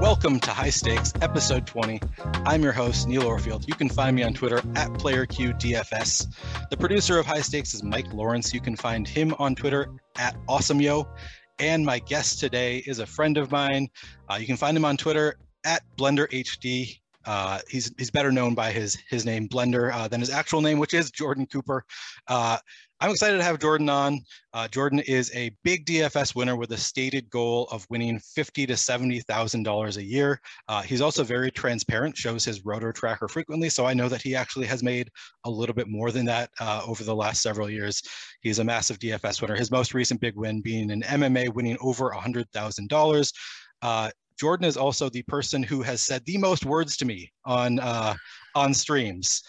Welcome to High Stakes, episode 20. I'm your host, Neil Orfield. You can find me on Twitter at playerqdfs. The producer of High Stakes is Mike Lawrence. You can find him on Twitter at Awesemo. And my guest today is a friend of mine. You can find him on Twitter at BlenderHD. He's better known by his name Blender than his actual name, which is Jordan Cooper. I'm excited to have Jordan on. Jordan is a big DFS winner with a stated goal of winning $50,000 to $70,000 a year. He's also very transparent, shows his roto tracker frequently, so I know that he actually has made a little bit more than that over the last several years. He's a massive DFS winner, his most recent big win being an MMA, winning over $100,000. Jordan is also the person who has said the most words to me on streams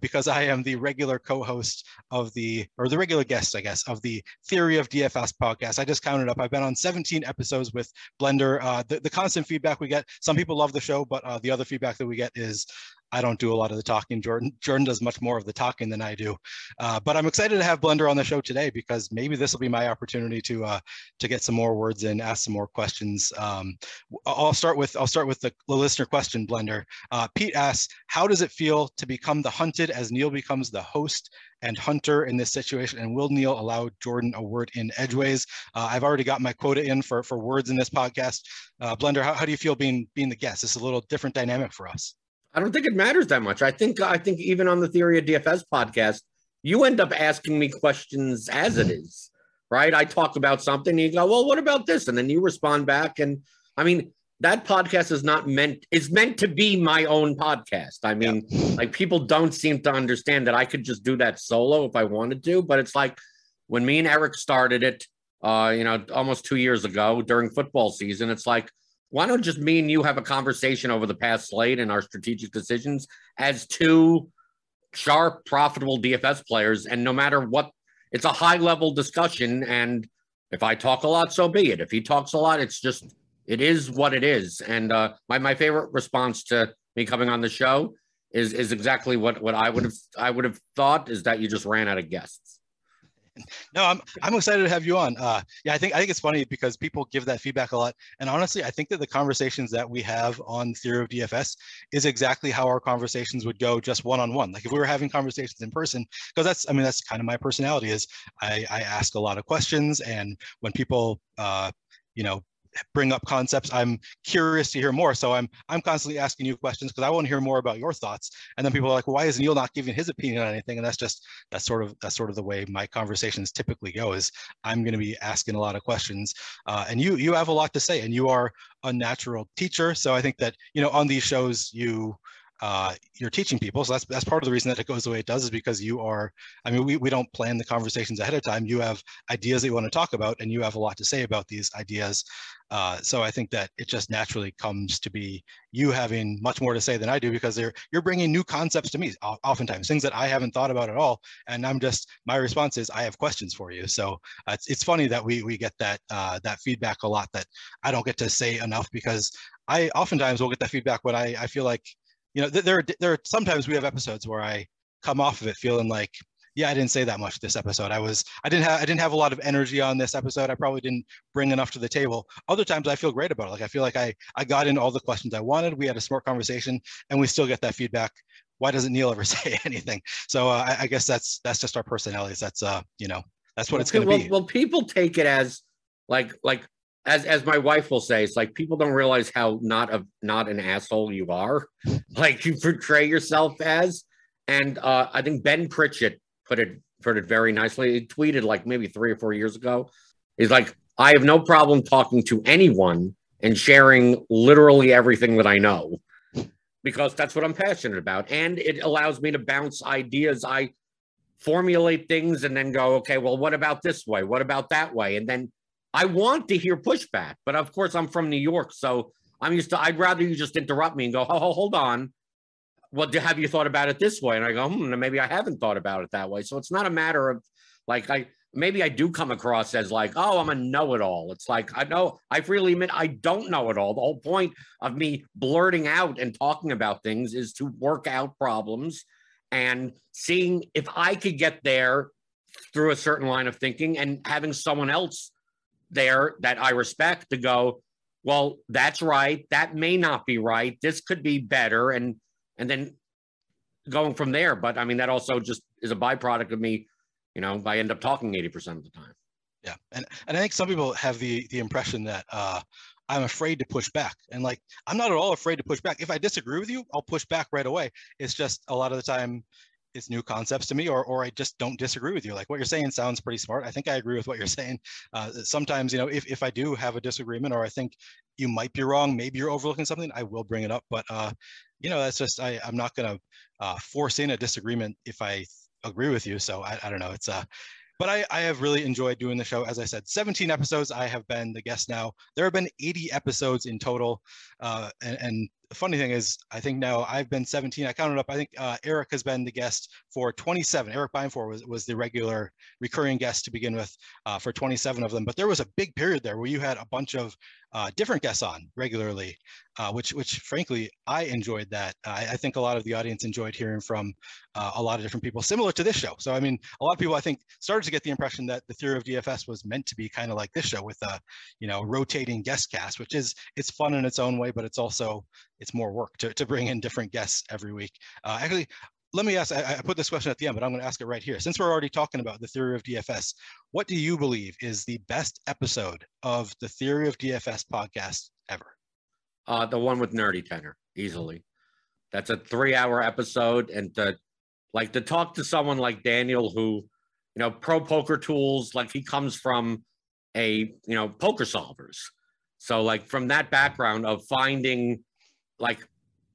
because I am the regular co-host the regular guest, I guess, of the Theory of DFS Podcast. I just counted up. I've been on 17 episodes with Blender. The constant feedback we get, some people love the show, but the other feedback that we get is I don't do a lot of the talking. Jordan does much more of the talking than I do. But I'm excited to have Blender on the show today because maybe this will be my opportunity to get some more words in, ask some more questions. I'll start with the listener question, Blender. Pete asks, how does it feel to become the hunted as Neil becomes the host and hunter in this situation? And will Neil allow Jordan a word in edgeways? I've already got my quota in for words in this podcast. Blender, how do you feel being the guest? It's a little different dynamic for us. I don't think it matters that much. I think even on the Theory of DFS podcast, you end up asking me questions as it is, right? I talk about something and you go, well, what about this? And then you respond back. And I mean, that podcast is meant to be my own podcast. I mean, like people don't seem to understand that I could just do that solo if I wanted to, but it's like when me and Eric started it, almost 2 years ago during football season, it's like, why don't just me and you have a conversation over the past slate and our strategic decisions as two sharp, profitable DFS players? And no matter what, it's a high-level discussion. And if I talk a lot, so be it. If he talks a lot, it is what it is. And my favorite response to me coming on the show is exactly what I would have thought is that you just ran out of guests. No, I'm excited to have you on. I think it's funny because people give that feedback a lot. And honestly, I think that the conversations that we have on Theory of DFS is exactly how our conversations would go just one-on-one. Like if we were having conversations in person, because that's kind of my personality is I ask a lot of questions. And when people, bring up concepts, I'm curious to hear more. So I'm constantly asking you questions because I want to hear more about your thoughts. And then people are like, why is Neil not giving his opinion on anything? And that's sort of the way my conversations typically go is I'm going to be asking a lot of questions. And you have a lot to say and you are a natural teacher. So I think that, on these shows, you're teaching people. So that's part of the reason that it goes the way it does is because you are, we don't plan the conversations ahead of time. You have ideas that you want to talk about and you have a lot to say about these ideas. So I think that it just naturally comes to be you having much more to say than I do because you're bringing new concepts to me oftentimes, things that I haven't thought about at all. And my response is I have questions for you. So it's funny that we get that feedback a lot that I don't get to say enough because I oftentimes will get that feedback when I feel like, there are sometimes we have episodes where I come off of it feeling like, Yeah, I didn't say that much this episode. I didn't have a lot of energy on this episode. I probably didn't bring enough to the table. Other times I feel great about it. Like I feel like I got in all the questions I wanted. We had a smart conversation, and we still get that feedback. Why doesn't Neil ever say anything? So I guess that's just our personalities. That's that's what it's going to be. Well, people take it as like as my wife will say, it's like people don't realize how not an asshole you are, like you portray yourself as. And I think Ben Pritchett put it very nicely. He tweeted like maybe 3 or 4 years ago. He's like, I have no problem talking to anyone and sharing literally everything that I know, because that's what I'm passionate about. And it allows me to bounce ideas. I formulate things and then go, okay, well, what about this way? What about that way? And then I want to hear pushback, but of course I'm from New York. So I'd rather you just interrupt me and go, oh, hold on. Well, have you thought about it this way? And I go, maybe I haven't thought about it that way. So it's not a matter of like, maybe I do come across as like, oh, I'm a know-it-all. It's like, I freely admit I don't know it all. The whole point of me blurting out and talking about things is to work out problems and seeing if I could get there through a certain line of thinking and having someone else there that I respect to go, well, that's right. That may not be right. This could be better. And then going from there. But I mean, that also just is a byproduct of me, I end up talking 80% of the time. Yeah. And I think some people have the impression that I'm afraid to push back. And like, I'm not at all afraid to push back. If I disagree with you, I'll push back right away. It's just a lot of the time it's new concepts to me, or I just don't disagree with you. Like what you're saying sounds pretty smart. I think I agree with what you're saying. Sometimes, if I do have a disagreement, or I think you might be wrong, maybe you're overlooking something, I will bring it up. But that's just, I'm not going to force in a disagreement if I agree with you. So I don't know. It's but I have really enjoyed doing the show. As I said, 17 episodes. I have been the guest now. There have been 80 episodes in total. And the funny thing is, I think now I've been 17. I counted up. I think Eric has been the guest for 27. Eric Beinfor was the regular recurring guest to begin with for 27 of them. But there was a big period there where you had a bunch of different guests on regularly, which frankly, I enjoyed that. I think a lot of the audience enjoyed hearing from a lot of different people, similar to this show. So, I mean, a lot of people, I think, started to get the impression that the Theory of DFS was meant to be kind of like this show with a, rotating guest cast, which is, it's fun in its own way, but it's also, it's more work to bring in different guests every week. Actually, let me ask, I put this question at the end, but I'm going to ask it right here. Since we're already talking about the Theory of DFS, what do you believe is the best episode of the Theory of DFS podcast ever? The one with Nerdy Tenor, easily. That's a 3-hour episode. And to talk to someone like Daniel, who, pro poker tools, like he comes from a, poker solvers. So like from that background of finding like,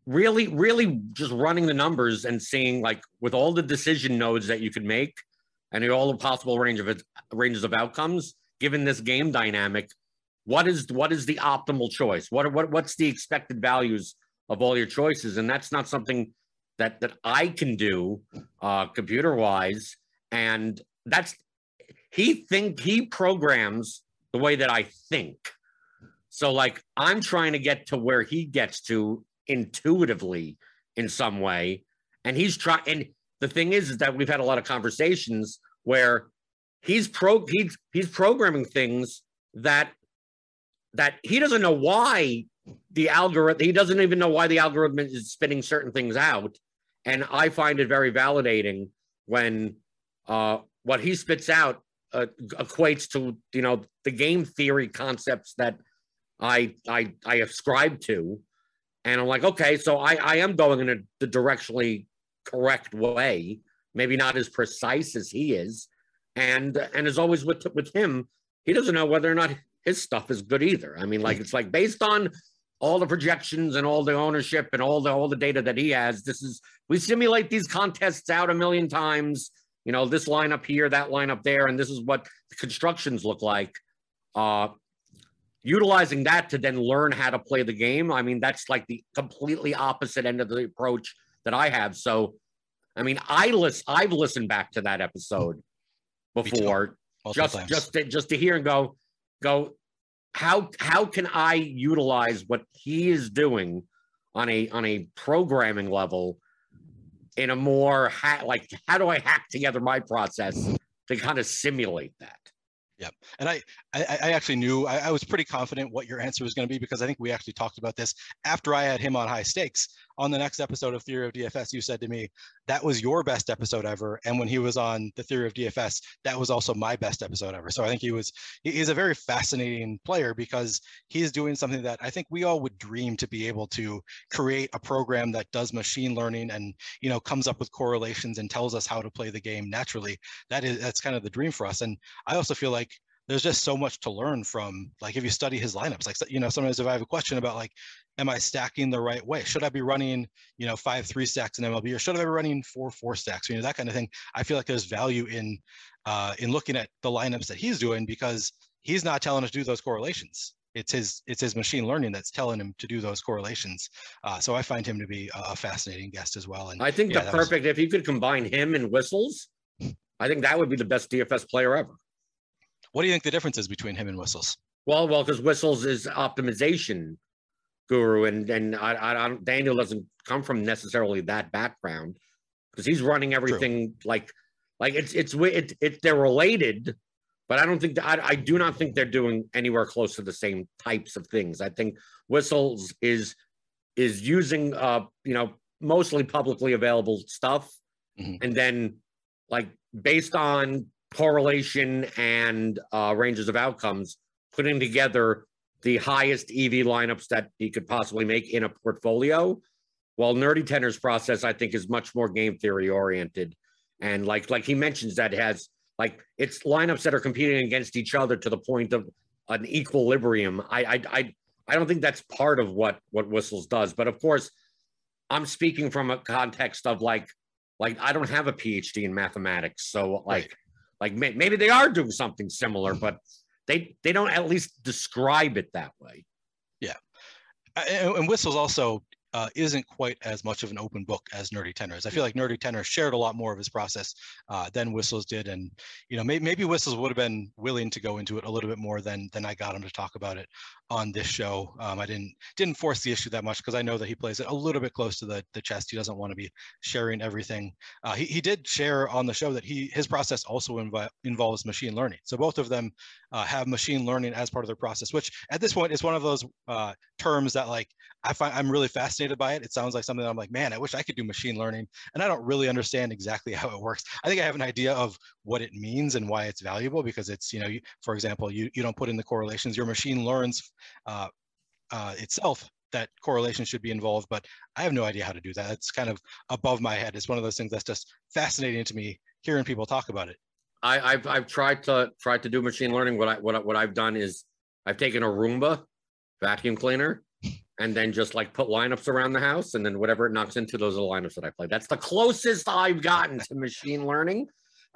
really just running the numbers and seeing like with all the decision nodes that you could make and all the possible ranges of outcomes, given this game dynamic, what is the optimal choice? What's the expected values of all your choices? And that's not something that I can do computer wise. And he programs the way that I think. So like, I'm trying to get to where he gets to intuitively in some way, and he's trying. And the thing is that we've had a lot of conversations where he's programming things that he doesn't know why the algorithm, he doesn't even know why the algorithm is spinning certain things out. And I find it very validating when what he spits out equates to the game theory concepts that I ascribe to. And I'm like, okay, so I am going in the directionally correct way, maybe not as precise as he is. And as always with him, he doesn't know whether or not his stuff is good either. I mean, like, it's like based on all the projections and all the ownership and all the data that he has, we simulate these contests out a million times, this line up here, that line up there, and this is what the constructions look like. Utilizing that to then learn how to play the game. I mean, that's like the completely opposite end of the approach that I have. So, I mean, I've listened back to that episode before just to hear and go, how can I utilize what he is doing on a programming level in a more like, how do I hack together my process to kind of simulate that? Yep. And I actually knew, I was pretty confident what your answer was going to be, because I think we actually talked about this after I had him on High Stakes. On the next episode of Theory of DFS, you said to me, that was your best episode ever. And when he was on the Theory of DFS, that was also my best episode ever. So I think he's a very fascinating player, because he's doing something that I think we all would dream to be able to create a program that does machine learning and, you know, comes up with correlations and tells us how to play the game naturally. That's kind of the dream for us. And I also feel like there's just so much to learn from, like, if you study his lineups, like, you know, sometimes if I have a question about, like, am I stacking the right way? Should I be running, you know, 5-3 stacks in MLB, or should I be running 4-4 stacks? You know, that kind of thing. I feel like there's value in looking at the lineups that he's doing, because he's not telling us to do those correlations. It's his machine learning that's telling him to do those correlations. So I find him to be a fascinating guest as well. And I think if you could combine him and Whistles, I think that would be the best DFS player ever. What do you think the difference is between him and Whistles? Well, because Whistles is optimization guru, and Daniel doesn't come from necessarily that background, because he's running everything. True. like it's they're related, but I don't think I do not think they're doing anywhere close to the same types of things. I think Whistles is using you know, mostly publicly available stuff, mm-hmm. and then, like, based on correlation and ranges of outcomes, putting together the highest EV lineups that he could possibly make in a portfolio. While Nerdy Tenor's process, I think, is much more game theory oriented. And like he mentions, that has, like, it's lineups that are competing against each other to the point of an equilibrium. I don't think that's part of what Whistles does. But of course, I'm speaking from a context of, like I don't have a PhD in mathematics. So like maybe they are doing something similar, but they don't at least describe it that way. Yeah. And Whistles also isn't quite as much of an open book as Nerdy Tenors. I feel like Nerdy Tenor shared a lot more of his process than Whistles did. And, you know, maybe Whistles would have been willing to go into it a little bit more than I got him to talk about it on this show. I didn't force the issue that much, because I know that he plays it a little bit close to the chest. He doesn't want to be sharing everything. He did share on the show that his process also involves machine learning. So both of them have machine learning as part of their process, which at this point is one of those terms that, like, I find I'm really fascinated by it. It sounds like something that I'm like, man, I wish I could do machine learning, and I don't really understand exactly how it works. I think I have an idea of what it means and why it's valuable, because it's, you know, for example, you don't put in the correlations. Your machine learns itself that correlation should be involved, but I have no idea how to do that. It's kind of above my head. It's one of those things that's just fascinating to me, hearing people talk about it. I've tried to do machine learning. What I've done is I've taken a Roomba vacuum cleaner, and then just, like, put lineups around the house, and then whatever it knocks into, those are the lineups that I play. That's the closest I've gotten to machine learning.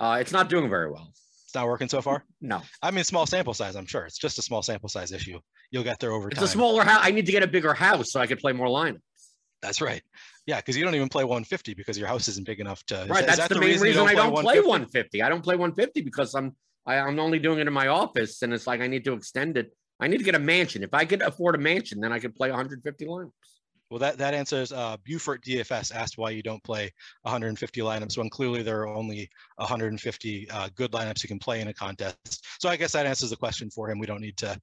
It's not doing very well. It's not working so far? No. I mean, small sample size, I'm sure. It's just a small sample size issue. You'll get there over time. It's a smaller house. I need to get a bigger house so I can play more lineups. That's right. Yeah, because you don't even play 150 because your house isn't big enough to. Right, that's the main reason I don't play 150. I don't play 150 because I'm only doing it in my office, and it's like I need to extend it. I need to get a mansion. If I could afford a mansion, then I could play 150 lineups. Well, that answers Buford DFS asked why you don't play 150 lineups when clearly there are only 150 good lineups you can play in a contest. So I guess that answers the question for him. We don't need to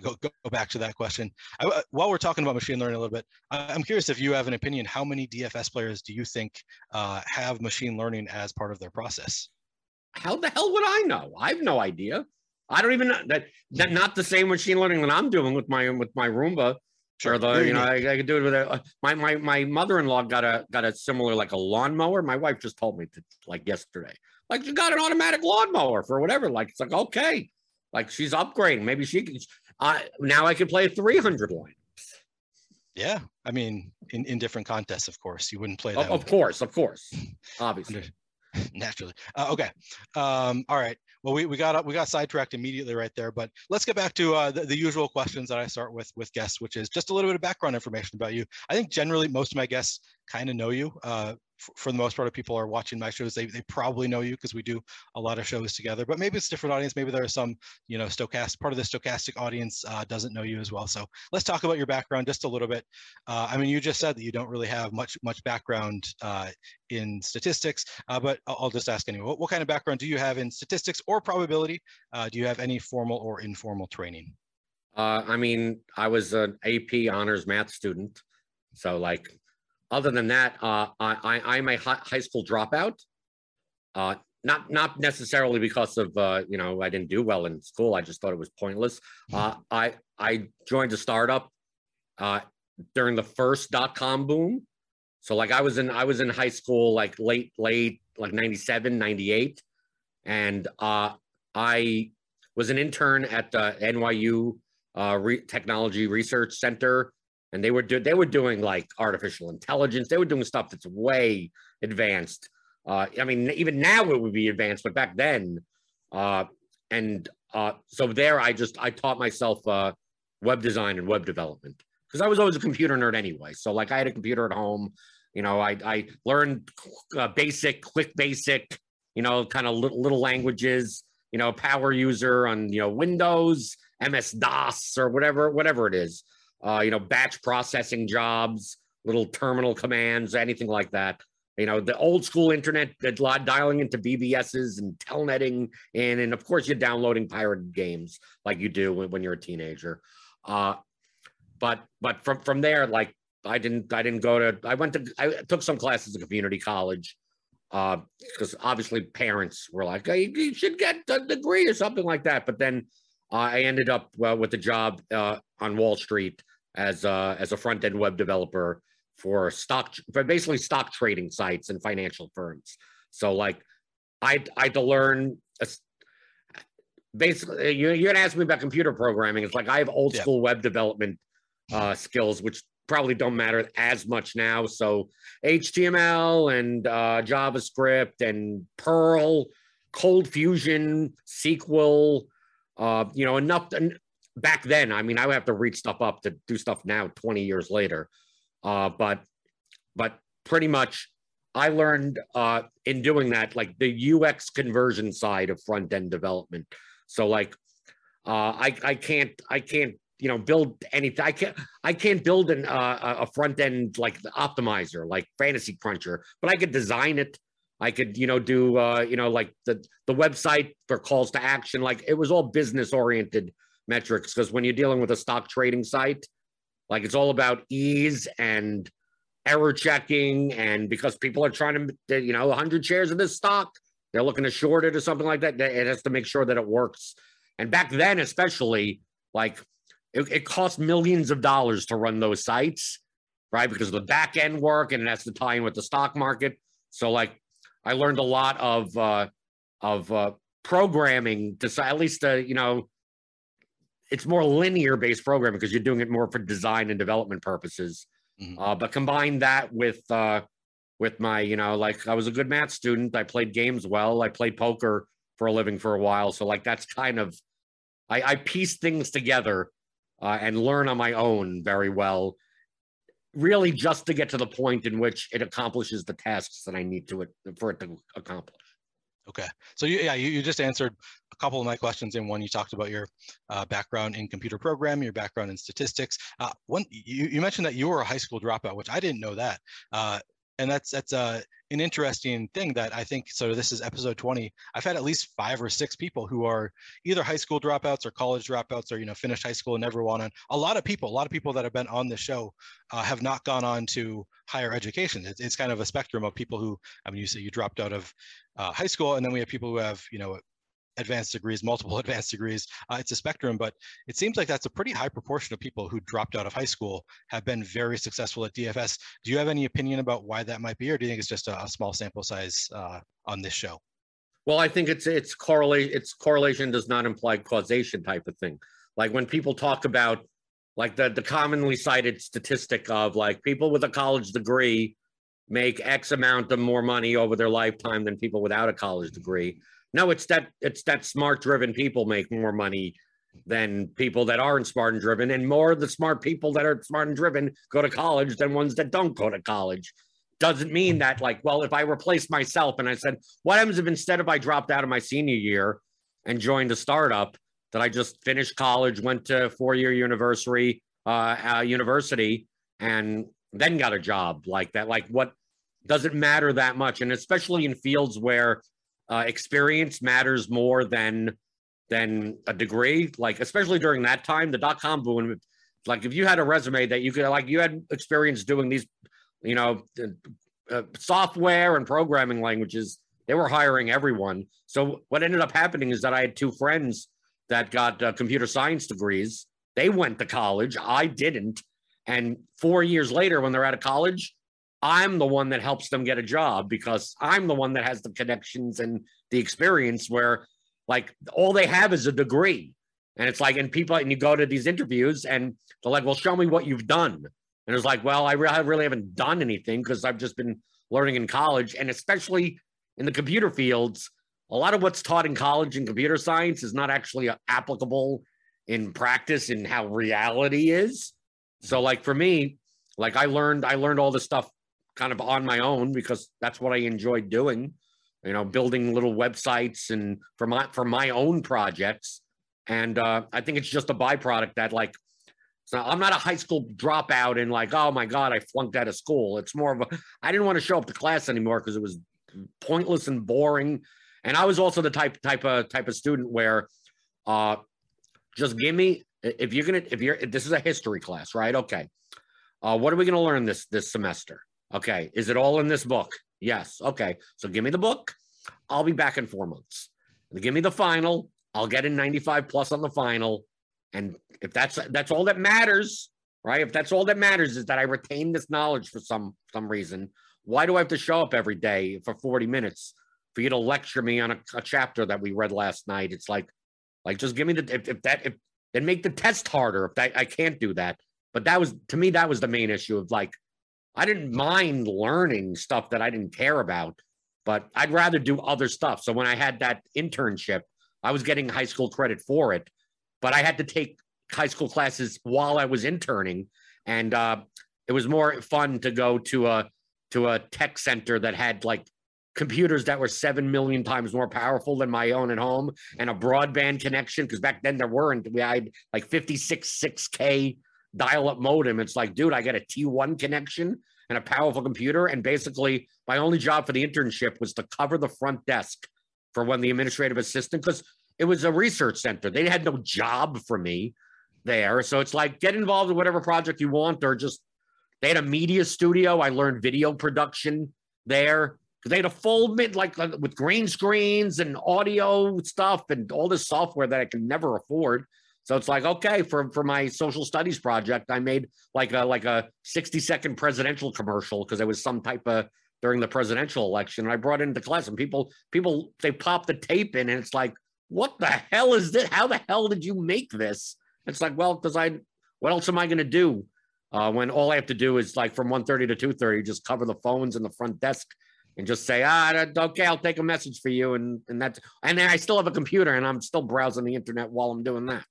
go back to that question. While we're talking about machine learning a little bit, I'm curious if you have an opinion. How many DFS players do you think have machine learning as part of their process? How the hell would I know? I have no idea. I don't even know that not the same machine learning that I'm doing with my Roomba. Sure, though, you know, I could do it with my mother-in-law got a similar, like, a lawnmower. My wife just told me to, like, yesterday, like, you got an automatic lawnmower for whatever. Like, it's like, okay, like, she's upgrading. Maybe she can. Now I can play 300 lineups. Yeah, I mean, in different contests, of course, you wouldn't play that. Of course, obviously. Naturally. Okay. All right. Well, we got sidetracked immediately right there, but let's get back to the usual questions that I start with guests, which is just a little bit of background information about you. I think generally most of my guests kind of know you for the most part, if people are watching my shows, they probably know you because we do a lot of shows together, but maybe it's a different audience. Maybe there are some, you know, part of the Stokastic audience doesn't know you as well. So let's talk about your background just a little bit. I mean, you just said that you don't really have much background in statistics, but I'll just ask anyway, what kind of background do you have in statistics or probability? Do you have any formal or informal training? I mean, I was an AP honors math student. So like, other than that, I'm a high school dropout. Not necessarily because of, you know, I didn't do well in school. I just thought it was pointless. I joined a startup during the first dot-com boom. So like I was in high school, like late, like 97, 98. And I was an intern at the NYU Technology Research Center. And they were doing like artificial intelligence. They were doing stuff that's way advanced. I mean, even now it would be advanced, but back then. So there, I taught myself web design and web development because I was always a computer nerd anyway. So like I had a computer at home. You know, I learned quick basic, you know, kind of little languages. You know, power user on, you know, Windows, MS-DOS or whatever it is. You know, batch processing jobs, little terminal commands, anything like that. You know, the old school internet, dialing into BBSs and telnetting, and of course, you're downloading pirated games like you do when you're a teenager. But from there, like I didn't go to. I took some classes at community college because obviously parents were like, hey, you should get a degree or something like that. But then I ended up with a job on Wall Street as a front-end web developer for basically stock trading sites and financial firms. So like I had to learn basically, you're gonna ask me about computer programming. It's like I have old school web development skills, which probably don't matter as much now. So HTML and JavaScript and Perl, Cold Fusion, SQL, you know, enough back then. I mean, I would have to read stuff up to do stuff now 20 years later. But pretty much I learned in doing that, like the UX conversion side of front-end development. So like I can't, you know, build anything. I can't build a front-end like the optimizer, like Fantasy Cruncher, but I could design it. I could, you know, do, you know, like the website for calls to action. Like it was all business-oriented metrics because when you're dealing with a stock trading site, like it's all about ease and error checking. And because people are trying to, you know, 100 shares of this stock, they're looking to short it or something like that. It has to make sure that it works. And back then, especially, like it cost millions of dollars to run those sites, right? Because of the back end work and it has to tie in with the stock market. So like, I learned a lot of programming to at least, you know, it's more linear based programming because you're doing it more for design and development purposes. Mm-hmm. But combine that with my, you know, like I was a good math student. I played games well. I played poker for a living for a while. So like that's kind of, I piece things together and learn on my own very well. Really just to get to the point in which it accomplishes the tasks that I need for it to accomplish. Okay. So you just answered a couple of my questions in one. You talked about your background in computer programming, your background in statistics. You mentioned that you were a high school dropout, which I didn't know that. And that's an interesting thing that I think, so this is episode 20. I've had at least 5 or 6 people who are either high school dropouts or college dropouts or, you know, finished high school and never went on. A lot of people that have been on this show have not gone on to higher education. It's kind of a spectrum of people who, I mean, you say you dropped out of high school, and then we have people who have, you know, advanced degrees, multiple advanced degrees. It's a spectrum, but it seems like that's a pretty high proportion of people who dropped out of high school have been very successful at DFS. Do you have any opinion about why that might be, or do you think it's just a small sample size on this show? Well, I think it's correlation does not imply causation type of thing. Like when people talk about like the commonly cited statistic of like people with a college degree make X amount of more money over their lifetime than people without a college degree. No, it's that smart driven people make more money than people that aren't smart and driven, and more of the smart people that are smart and driven go to college than ones that don't go to college. doesn't mean that, like, well, if I replaced myself and I said, what happens if instead of I dropped out of my senior year and joined a startup, that I just finished college, went to four-year university, and then got a job like that? Like, what doesn't matter that much? And especially in fields where experience matters more than a degree, like, especially during that time, the dot-com boom, like, if you had a resume that you could, like, you had experience doing these, you know, software and programming languages, they were hiring everyone. So what ended up happening is that I had two friends that got computer science degrees. They went to college. I didn't. And 4 years later, when they're out of college, I'm the one that helps them get a job because I'm the one that has the connections and the experience, where, like, all they have is a degree. And it's like, and people, and you go to these interviews and they're like, well, show me what you've done. And it's like, well, I really haven't done anything because I've just been learning in college. And especially in the computer fields, a lot of what's taught in college in computer science is not actually applicable in practice in how reality is. So, like, for me, like, I learned all this stuff kind of on my own because that's what I enjoyed doing, you know, building little websites and for my own projects. And I think it's just a byproduct that, like, so I'm not a high school dropout and like, oh my God, I flunked out of school. It's more of a, I didn't want to show up to class anymore because it was pointless and boring. And I was also the type of student where, just give me, if this is a history class, right? Okay. What are we going to learn this semester? Okay. Is it all in this book? Yes. Okay. So give me the book. I'll be back in 4 months. Give me the final. I'll get in 95 plus on the final. And if that's all that matters, right? If that's all that matters is that I retain this knowledge for some reason, why do I have to show up every day for 40 minutes for you to lecture me on a chapter that we read last night? It's like just give me the, if then make the test harder if that, I can't do that. But that was, to me, that was the main issue of, like, I didn't mind learning stuff that I didn't care about, but I'd rather do other stuff. So when I had that internship, I was getting high school credit for it, but I had to take high school classes while I was interning. And it was more fun to go to a tech center that had, like, computers that were 7 million times more powerful than my own at home and a broadband connection. Cause back then there weren't, we had like 6K dial-up modem. It's like, dude, I got a T1 connection and a powerful computer. And basically my only job for the internship was to cover the front desk for when the administrative assistant, cause it was a research center. They had no job for me there. So it's like, get involved in whatever project you want, or just, they had a media studio. I learned video production there. They had a full mid, like with green screens and audio stuff and all this software that I could never afford. So it's like, okay, for my social studies project, I made like a 60-second presidential commercial because there was some type of, during the presidential election, and I brought it into class and people, they popped the tape in and it's like, what the hell is this? How the hell did you make this? It's like, well, because what else am I going to do when all I have to do is, like, from 1:30 to 2:30, just cover the phones and the front desk and just say, okay, I'll take a message for you. And that's, and then I still have a computer and I'm still browsing the internet while I'm doing that.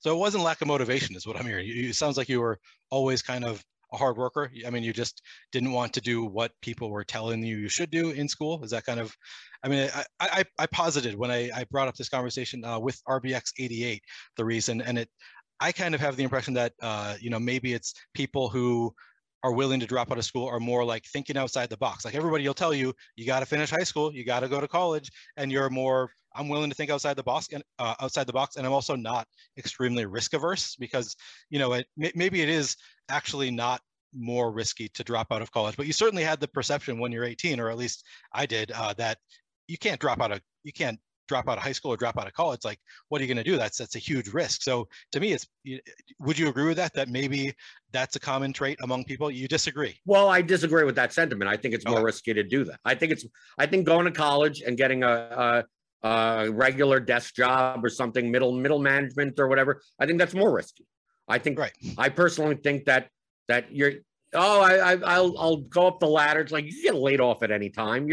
So it wasn't lack of motivation is what I'm hearing. It sounds like you were always kind of a hard worker. I mean, you just didn't want to do what people were telling you you should do in school. Is that kind of, I mean, I posited when I brought up this conversation with RBX 88, the reason, and I kind of have the impression that, you know, maybe it's people who are willing to drop out of school are more like thinking outside the box. Like, everybody will tell you, you got to finish high school, you got to go to college, and you're more, I'm willing to think outside the box, and I'm also not extremely risk averse because, you know, maybe it is actually not more risky to drop out of college. But you certainly had the perception when you're 18, or at least I did, that you can't drop out of high school or drop out of college. Like, what are you going to do? That's a huge risk. So to me, it's, would you agree with that maybe that's a common trait among people? You disagree? Well, I disagree with that sentiment. I think it's more risky to do that. I think going to college and getting a regular desk job or something, middle management or whatever, I think that's more risky. I think, right. I personally think that you're, I'll go up the ladder. It's like, you get laid off at any time.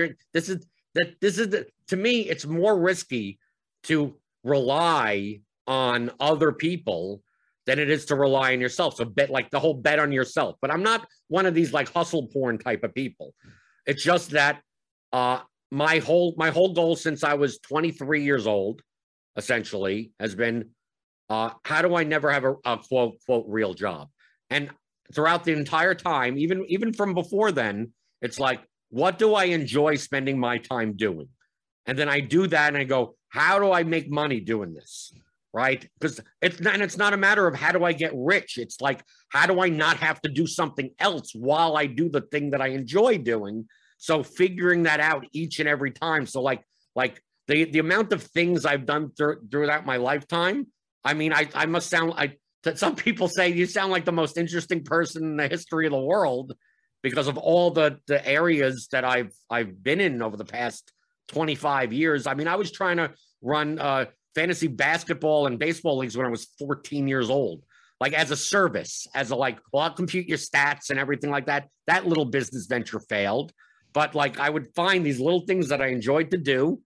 To me, it's more risky to rely on other people than it is to rely on yourself. So bet, like the whole bet on yourself. But I'm not one of these like hustle porn type of people. It's just that my whole goal since I was 23 years old, essentially, has been how do I never have a quote real job? And throughout the entire time, even from before then, it's like, what do I enjoy spending my time doing? And then I do that and I go, how do I make money doing this? Right? Because it's not a matter of how do I get rich? It's like, how do I not have to do something else while I do the thing that I enjoy doing? So figuring that out each and every time. So like the amount of things I've done throughout my lifetime, I mean, I must sound like, some people say you sound like the most interesting person in the history of the world because of all the areas that I've been in over the past 25 years. I mean, I was trying to run fantasy basketball and baseball leagues when I was 14 years old, like as a service, as a like, well, I'll compute your stats and everything like that. That little business venture failed, but like I would find these little things that I enjoyed to do.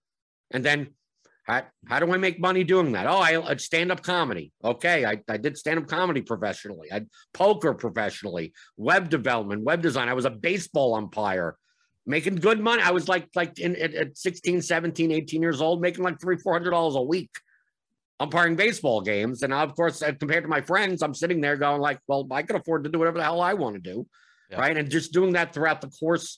And then how do I make money doing that? Oh, I stand-up comedy. Okay, I did stand-up comedy professionally. I poker professionally, web development, web design. I was a baseball umpire. Making good money. I was at 16, 17, 18 years old, making like $300-$400 a week umpiring baseball games. And of course, compared to my friends, I'm sitting there going like, well, I could afford to do whatever the hell I want to do. Yeah. Right. And just doing that throughout the course.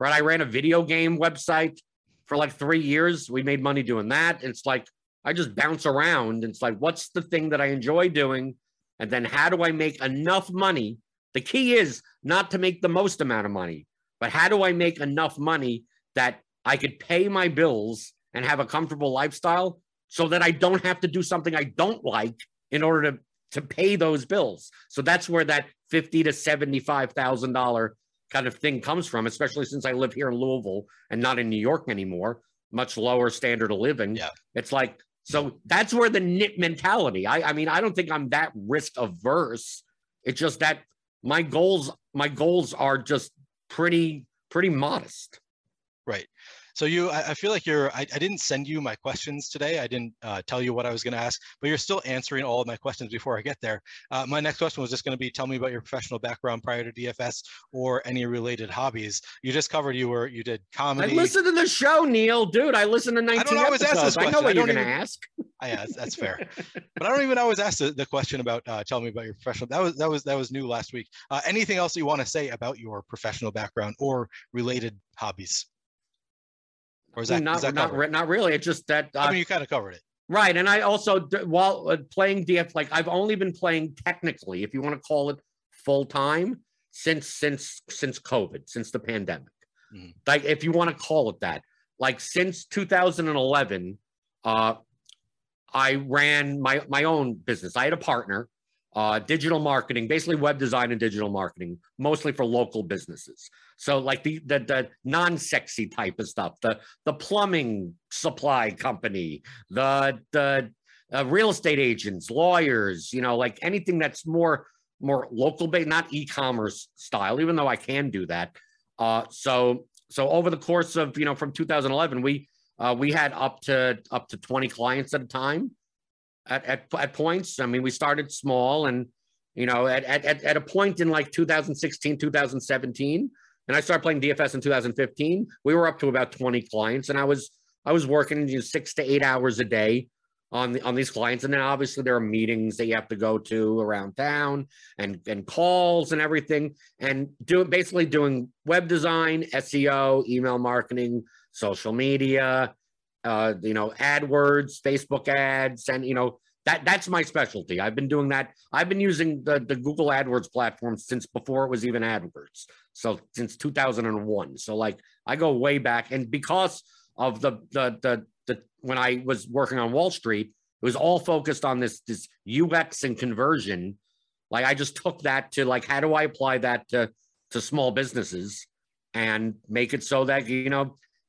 Right, I ran a video game website for like 3 years. We made money doing that. It's like, I just bounce around. It's like, what's the thing that I enjoy doing? And then how do I make enough money? The key is not to make the most amount of money, but how do I make enough money that I could pay my bills and have a comfortable lifestyle so that I don't have to do something I don't like in order to pay those bills? So that's where that $50,000 to $75,000 kind of thing comes from, especially since I live here in Louisville and not in New York anymore, much lower standard of living. Yeah. It's like, so that's where the nit mentality, I mean, I don't think I'm that risk averse. It's just that my goals are just pretty modest. Right. So I feel like I didn't send you my questions today. I didn't tell you what I was going to ask, but you're still answering all of my questions before I get there. My next question was just going to be, tell me about your professional background prior to DFS or any related hobbies. You just covered you did comedy. I listened to the show, Neil. Dude, I listened to 19 episodes. I don't always ask this question. I know what you're going to ask. Yeah, that's fair. But I don't even always ask the question about, tell me about your professional. That was new last week. Anything else you want to say about your professional background or related hobbies? Or is that, not really. It's just that I mean, you kind of covered it, right? And I also, while playing DF, like I've only been playing technically, if you want to call it full time, since COVID, since the pandemic, like if you want to call it that, like since 2011, I ran my own business. I had a partner, digital marketing, basically web design and digital marketing, mostly for local businesses. So like the non-sexy type of stuff, the plumbing supply company, the real estate agents, lawyers, you know, like anything that's more local based, not e-commerce style, even though I can do that. So over the course of, you know, from 2011, we had up to 20 clients at a time. At points, I mean, we started small, and you know, at a point in like 2016, 2017, and I started playing DFS in 2015. We were up to about 20 clients, and I was working 6 to 8 hours a day on these clients. And then obviously there are meetings that you have to go to around town and calls and everything, and basically doing web design, SEO, email marketing, social media, AdWords, Facebook ads, and, that's my specialty. I've been doing that. I've been using the Google AdWords platform since before it was even AdWords. So since 2001. So like I go way back, and because of the when I was working on Wall Street, it was all focused on this UX and conversion. Like I just took that to like, how do I apply that to small businesses and make it so that,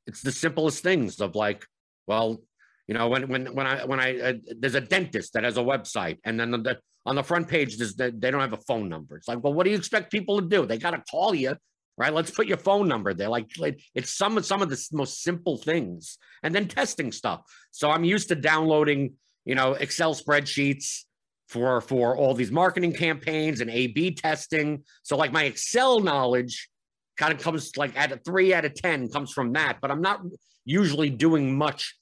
it's the simplest things of like, well, when I there's a dentist that has a website, and then on the front page, they don't have a phone number. It's like, well, what do you expect people to do? They got to call you, right? Let's put your phone number there. Like it's some of the most simple things, and then testing stuff. So I'm used to downloading, Excel spreadsheets for all these marketing campaigns and A/B testing. So like my Excel knowledge kind of comes like at a 3 out of 10 comes from that, but I'm not usually doing much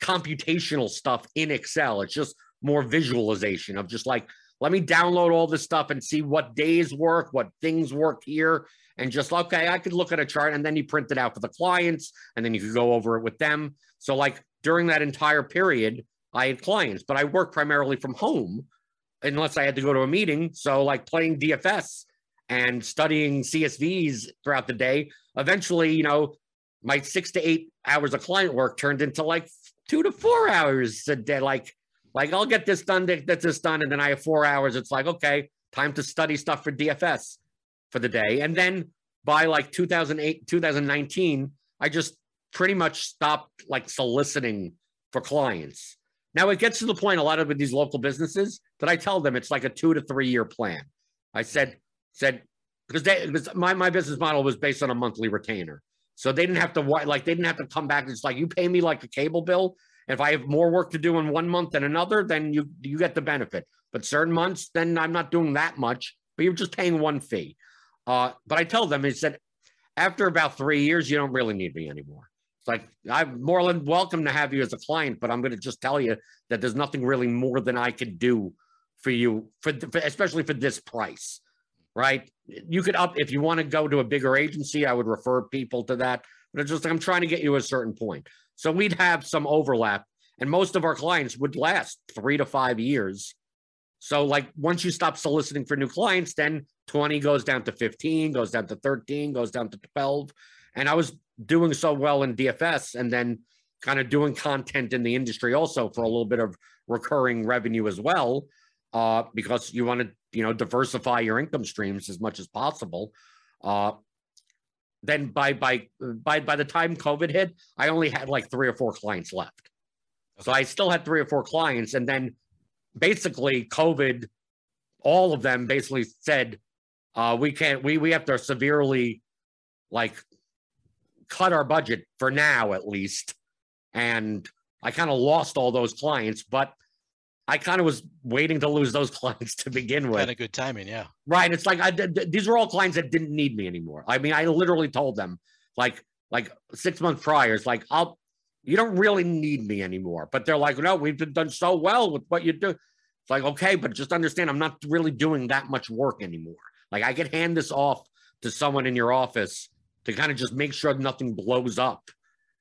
computational stuff in Excel. It's just more visualization of just like, let me download all this stuff and see what days work, what things work here. And just, okay, I could look at a chart, and then you print it out for the clients, and then you could go over it with them. So like during that entire period, I had clients, but I worked primarily from home unless I had to go to a meeting. So like playing DFS and studying CSVs throughout the day, eventually, my 6 to 8 hours of client work turned into like 2 to 4 hours a day. Like I'll get this done, get this done. And then I have 4 hours. It's like, okay, time to study stuff for DFS for the day. And then by like 2008, 2019, I just pretty much stopped like soliciting for clients. Now it gets to the point, a lot of these local businesses, that I tell them it's like a 2 to 3 year plan. I said, because my business model was based on a monthly retainer. So they didn't have to come back. It's like, you pay me like a cable bill. If I have more work to do in one month than another, then you get the benefit. But certain months, then I'm not doing that much, but you're just paying one fee. But I tell them, he said, after about 3 years, you don't really need me anymore. It's like, I'm more than welcome to have you as a client, but I'm going to just tell you that there's nothing really more than I could do for you, especially for this price. Right? You could up, if you want to go to a bigger agency, I would refer people to that. But it's just like, I'm trying to get you a certain point. So we'd have some overlap, and most of our clients would last 3 to 5 years. So like once you stop soliciting for new clients, then 20 goes down to 15, goes down to 13, goes down to 12. And I was doing so well in DFS, and then kind of doing content in the industry also for a little bit of recurring revenue as well. Because you want to, diversify your income streams as much as possible. Then by the time COVID hit, I only had like 3 or 4 clients left. Okay. So I still had 3 or 4 clients. And then basically COVID, all of them basically said, we have to severely like cut our budget for now, at least. And I kind of lost all those clients, but I kind of was waiting to lose those clients to begin with. Kind of good timing, yeah. Right. It's like these were all clients that didn't need me anymore. I mean, I literally told them like 6 months prior, it's like, you don't really need me anymore. But they're like, no, we've done so well with what you do. It's like, okay, but just understand I'm not really doing that much work anymore. Like I could hand this off to someone in your office to kind of just make sure nothing blows up.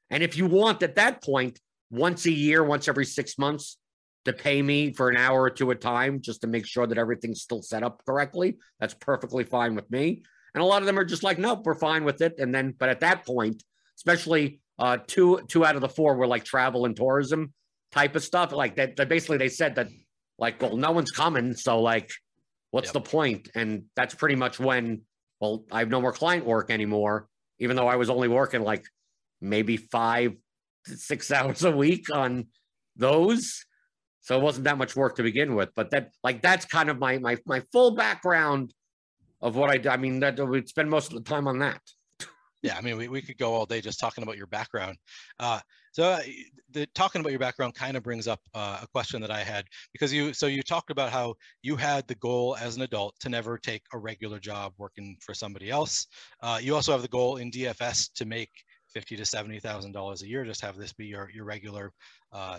And if you want at that point, once a year, once every 6 months, to pay me for an hour or two at a time just to make sure that everything's still set up correctly, that's perfectly fine with me. And a lot of them are just like, nope, we're fine with it. And then, but at that point, especially two out of the 4 were like travel and tourism type of stuff. Like that basically they said that like, well, no one's coming. So like, what's the point? And that's pretty much when, well, I have no more client work anymore, even though I was only working like maybe 5 to 6 hours a week on those. So it wasn't that much work to begin with, but that's kind of my full background of what I do. I mean, that we'd spend most of the time on that. Yeah. I mean, we could go all day just talking about your background. Talking about your background kind of brings up a question that I had, because you talked about how you had the goal as an adult to never take a regular job working for somebody else. You also have the goal in DFS to make $50,000 to $70,000 a year. Just have this be your regular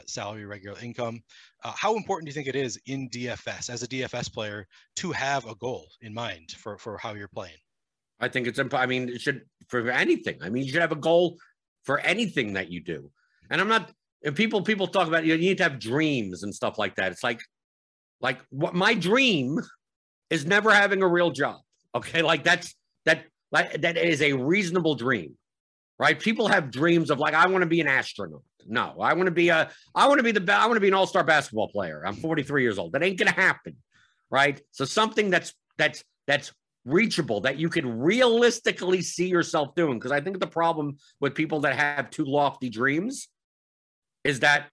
salary, regular income. How important do you think it is in DFS, as a DFS player, to have a goal in mind for how you're playing? I think it's important. I mean, it should, for anything. I mean, you should have a goal for anything that you do. And I'm not, if people talk about, you need to have dreams and stuff like that. It's like what my dream is, never having a real job. Okay. Like that is a reasonable dream, right? People have dreams of like, I want to be an astronaut. No, I want to be an all-star basketball player. I'm 43 years old. That ain't going to happen. Right. So something that's reachable, that you can realistically see yourself doing. Because I think the problem with people that have too lofty dreams is that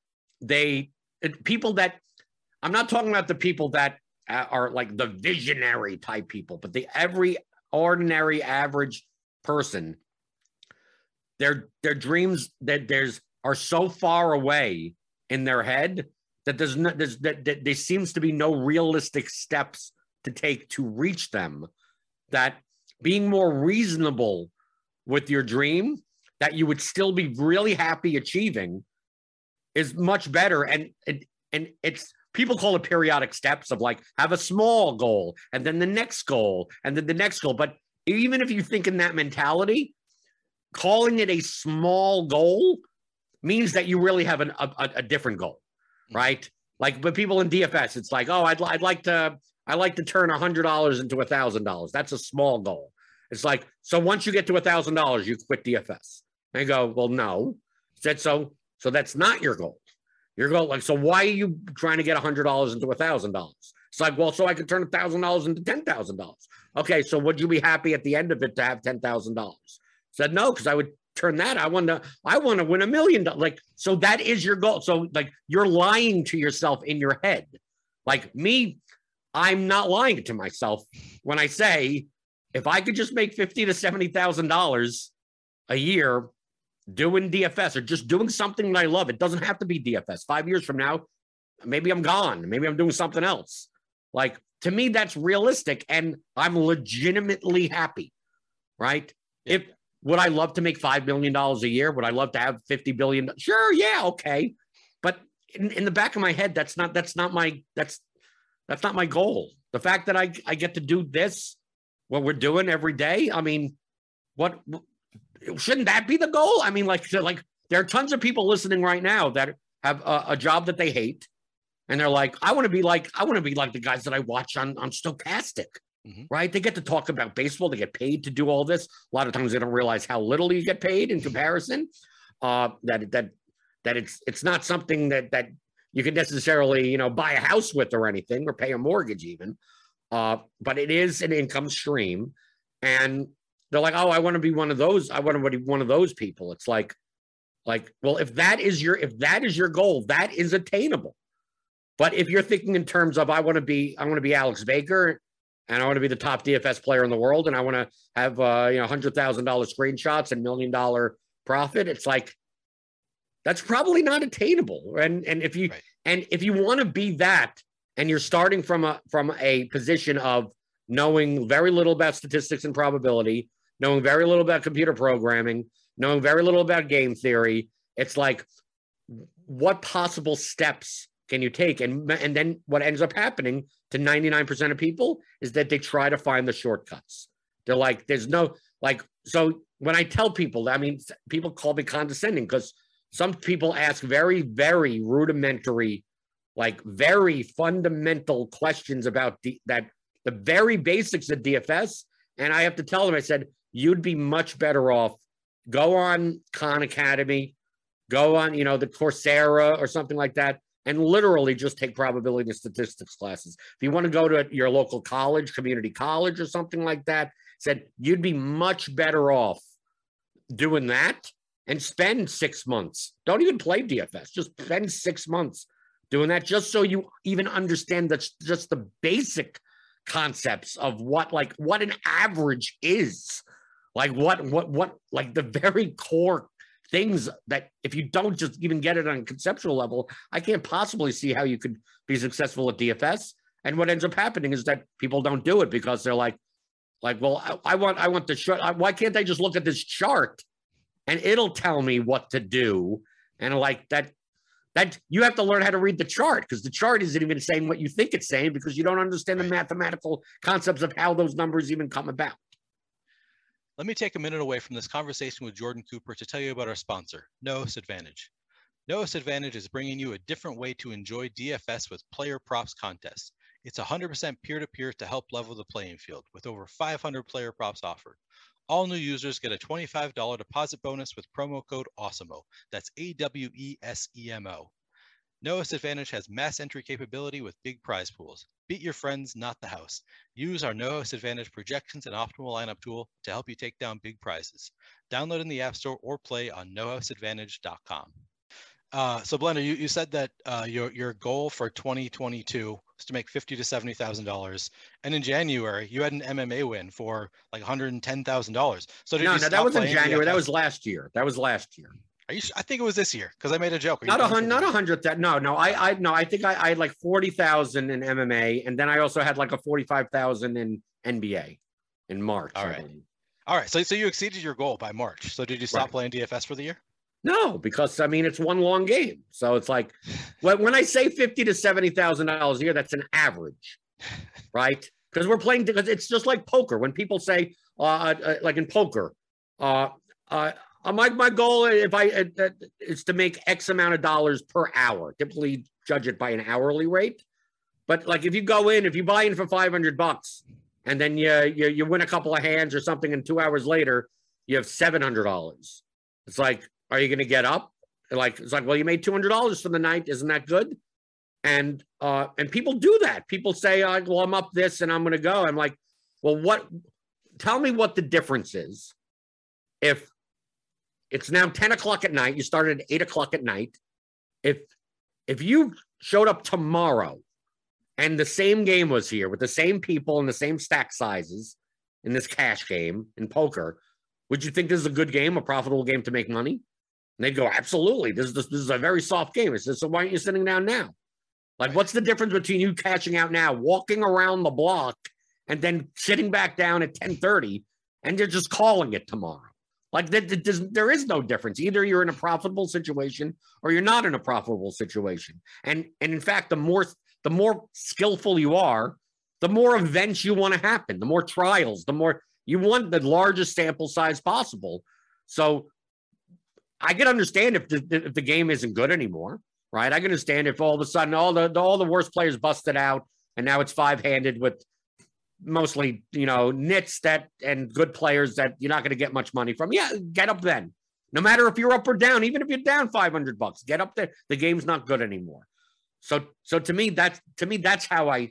I'm not talking about the people that are like the visionary type people, but the every ordinary average person, their dreams that are so far away in their head that there seems to be no realistic steps to take to reach them. That being more reasonable with your dream that you would still be really happy achieving is much better. And it's, people call it periodic steps of like, have a small goal and then the next goal and then the next goal. But even if you think in that mentality, calling it a small goal means that you really have a different goal, right? Like, but people in DFS, it's like, oh, I'd like to turn $100 into $1,000. That's a small goal. It's like, so once you get to $1,000, you quit DFS. And you go, well, no. So that's not your goal. Your goal, like, so why are you trying to get $100 into $1,000? It's like, well, so I could turn $1,000 into $10,000. Okay, so would you be happy at the end of it to have $10,000? Said no, because I would turn that. I want to win $1 million. Like, so that is your goal. So like, you're lying to yourself in your head. Like me, I'm not lying to myself when I say, if I could just make $50,000 to $70,000 a year doing DFS or just doing something that I love, it doesn't have to be DFS. 5 years from now, maybe I'm gone. Maybe I'm doing something else. Like, to me, that's realistic, and I'm legitimately happy, right? Yeah. Would I love to make $5 million a year? Would I love to have $50 billion? Sure, yeah, okay. But in the back of my head, that's not my goal. The fact that I get to do this, what we're doing every day, I mean, what shouldn't that be the goal? I mean, like there are tons of people listening right now that have a job that they hate, and they're like, I want to be like the guys that I watch on Stokastic, right? They get to talk about baseball. They get paid to do all this. A lot of times they don't realize how little you get paid in comparison. It's not something that you can necessarily, buy a house with or anything, or pay a mortgage even. But it is an income stream. And they're like, oh, I want to be one of those. I want to be one of those people. It's like, well, if that is your goal, that is attainable. But if you're thinking in terms of, I want to be Alex Baker, and I want to be the top DFS player in the world, and I want to have, $100,000 screenshots and $1 million profit, it's like, that's probably not attainable. And if you want to be that, and you're starting from a position of knowing very little about statistics and probability, knowing very little about computer programming, knowing very little about game theory, it's like, what possible steps can you take? And then what ends up happening to 99% of people is that they try to find the shortcuts. They're like, so when I tell people, I mean, people call me condescending because some people ask very, very rudimentary, like very fundamental questions about the very basics of DFS. And I have to tell them, I said, you'd be much better off. Go on Khan Academy, go on, the Coursera or something like that, and literally just take probability and statistics classes. If you want to go to your local college, community college or something like that, said you'd be much better off doing that. And spend 6 months. Don't even play DFS. Just spend 6 months doing that, just so you even understand that's just the basic concepts of what an average is, like what like the very core things that if you don't just even get it on a conceptual level, I can't possibly see how you could be successful at DFS. And what ends up happening is that people don't do it because they're like, well, I want the chart. Why can't I just look at this chart and it'll tell me what to do. And like that you have to learn how to read the chart, because the chart isn't even saying what you think it's saying, because you don't understand the mathematical concepts of how those numbers even come about. Let me take a minute away from this conversation with Jordan Cooper to tell you about our sponsor, No House Advantage. No House Advantage is bringing you a different way to enjoy DFS with player props contests. It's 100% peer-to-peer to help level the playing field, with over 500 player props offered. All new users get a $25 deposit bonus with promo code Awesemo. That's AWESEMO. No House Advantage has mass entry capability with big prize pools. Beat your friends, not the house. Use our No House Advantage projections and optimal lineup tool to help you take down big prizes. Download in the App Store or play on nohouseadvantage.com. So Blender, you said that your goal for 2022 was to make $50,000 to $70,000. And in January, you had an MMA win for like $110,000. So no, that wasn't January. That was last year. Are you? I think it was this year because I made a joke. Not 100,000. No. I think I had like 40,000 in MMA, and then I also had like a 45,000 in NBA in March. All right. So you exceeded your goal by March. So did you stop playing DFS for the year? No, because I mean it's one long game. So it's like when I say $50,000 to $70,000 a year, that's an average, right? Because we're playing. Because it's just like poker. When people say like in poker, My goal, if is to make X amount of dollars per hour. Typically, judge it by an hourly rate. But like, if you buy in for $500, and then you win a couple of hands or something, and 2 hours later you have $700. It's like, are you going to get up? Like, it's like, well, you made $200 for the night. Isn't that good? And people do that. People say, well, I'm up this, and I'm going to go. I'm like, well, tell me what the difference is if it's now 10 o'clock at night. You started at 8 o'clock at night. If you showed up tomorrow and the same game was here with the same people and the same stack sizes in this cash game in poker, would you think this is a good game, a profitable game to make money? And they'd go, absolutely. This is a very soft game. I said, so why aren't you sitting down now? Like, what's the difference between you cashing out now, walking around the block, and then sitting back down at 10:30 and you're just calling it tomorrow? Like, there is no difference. Either you're in a profitable situation or you're not in a profitable situation. And in fact, the more skillful you are, the more events you want to happen, the more trials, the more you want the largest sample size possible. So I can understand if the game isn't good anymore, right? I can understand if all of a sudden all the worst players busted out and now it's five-handed with mostly, nits and good players that you're not going to get much money from. Yeah, get up then. No matter if you're up or down, even if you're down $500, get up there. The game's not good anymore. So to me that's how I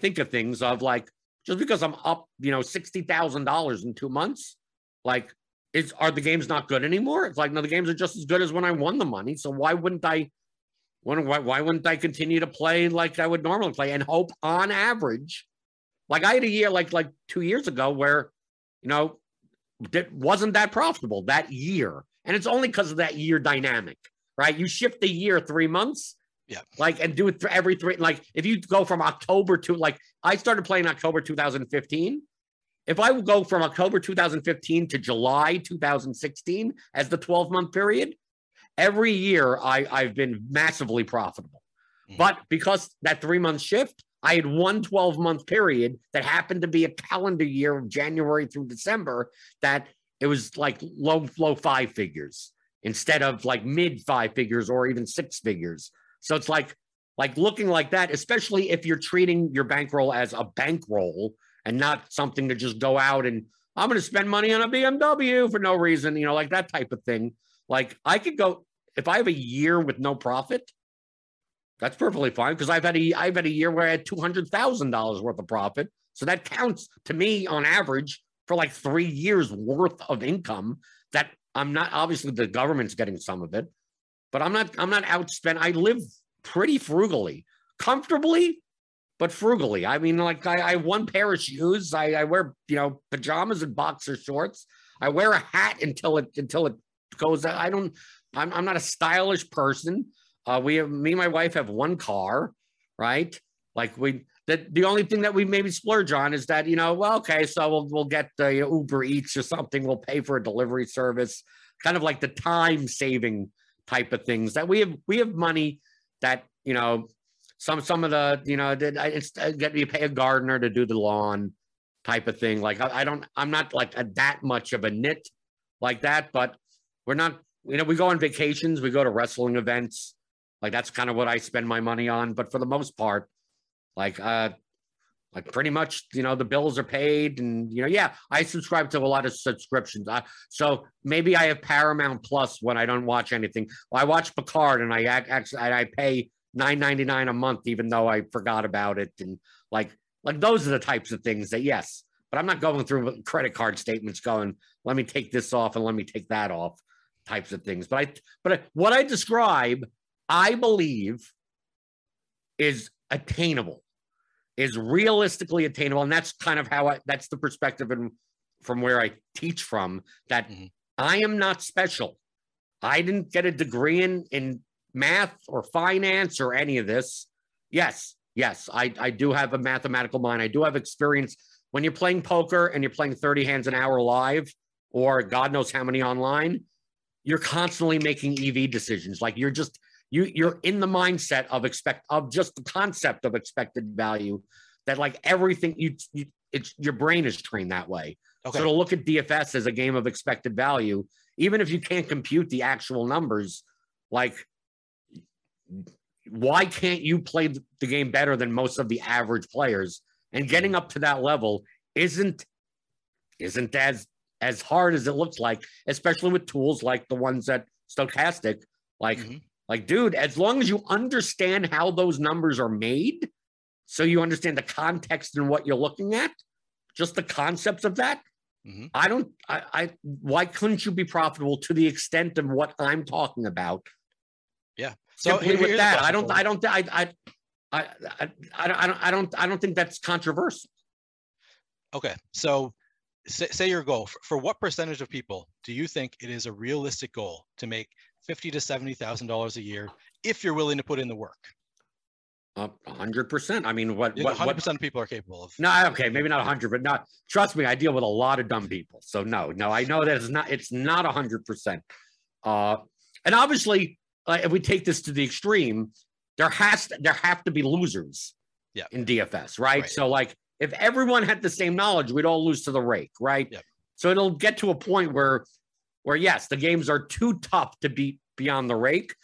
think of things. Of like, just because I'm up, $60,000 in 2 months, like, are the games not good anymore? It's like, no, the games are just as good as when I won the money. So why wouldn't I continue to play like I would normally play and hope on average? Like, I had a year, like 2 years ago, where, it wasn't that profitable that year. And it's only because of that year dynamic, right? You shift the year 3 months, yeah. Like, and do it every three. Like, if you go from October to, like, I started playing October 2015. If I would go from October 2015 to July 2016 as the 12-month period, every year I've been massively profitable. Mm-hmm. But because that 3 month shift, I had one 12-month period that happened to be a calendar year of January through December that it was like low five figures instead of like mid five figures or even six figures. So it's like looking like that, especially if you're treating your bankroll as a bankroll and not something to just go out and I'm going to spend money on a BMW for no reason, like that type of thing. Like, I could go, if I have a year with no profit, that's perfectly fine, because I've had a year where I had $200,000 worth of profit. So that counts to me on average for like 3 years worth of income that I'm not, obviously the government's getting some of it, but I'm not outspent. I live pretty frugally, comfortably, but frugally. I mean, like, I have one pair of shoes. I wear, pajamas and boxer shorts. I wear a hat until it goes out. I'm not a stylish person. Me and my wife have one car, right? Like, that the only thing that we maybe splurge on is that, you know, well, okay, so we'll get the Uber Eats or something. We'll pay for a delivery service, kind of like the time saving type of things that we have money that, you know, some of the, you know, it's get you pay a gardener to do the lawn type of thing. Like, I'm not like that much of a nit like that, but we're not, you know, we go on vacations, we go to wrestling events. Like, that's kind of what I spend my money on. But for the most part, like pretty much, you know, the bills are paid and, you know, yeah, I subscribe to a lot of subscriptions. So maybe I have Paramount Plus when I don't watch anything. Well, I watch Picard and I pay $9.99 a month, even though I forgot about it. And like those are the types of things that, yes, but I'm not going through credit card statements going, let me take this off and let me take that off types of things. But what I describe, I believe is attainable, is realistically attainable. And that's kind of how that's the perspective and from where I teach from, that I am not special. I didn't get a degree in math or finance or any of this. Yes, I do have a mathematical mind. I do have experience. When you're playing poker and you're playing 30 hands an hour live, or God knows how many online, you're constantly making EV decisions. Like, you're just, you're in the mindset of just the concept of expected value, that like everything your brain is trained that way. Okay. So to look at DFS as a game of expected value, even if you can't compute the actual numbers, like, why can't you play the game better than most of the average players? And getting up to that level isn't as hard as it looks like, especially with tools like the ones that Stokastic, like, dude, as long as you understand how those numbers are made, so you understand the context and what you're looking at, just the concepts of that, why couldn't you be profitable to the extent of what I'm talking about? Yeah. So with that, I don't think that's controversial. Okay. So say your goal. For what percentage of people do you think it is a realistic goal to make $50,000 to $70,000 a year if you're willing to put in the work? 100%. I mean, what 100% of people are capable of? No, okay, maybe not 100, but not. Trust me, I deal with a lot of dumb people. So no, I know that it's not 100%. And obviously, if we take this to the extreme, there have to be losers in DFS, right? So like, if everyone had the same knowledge, we'd all lose to the rake, right? Yep. So it'll get to a point where yes, the games are too tough to beat beyond the rake,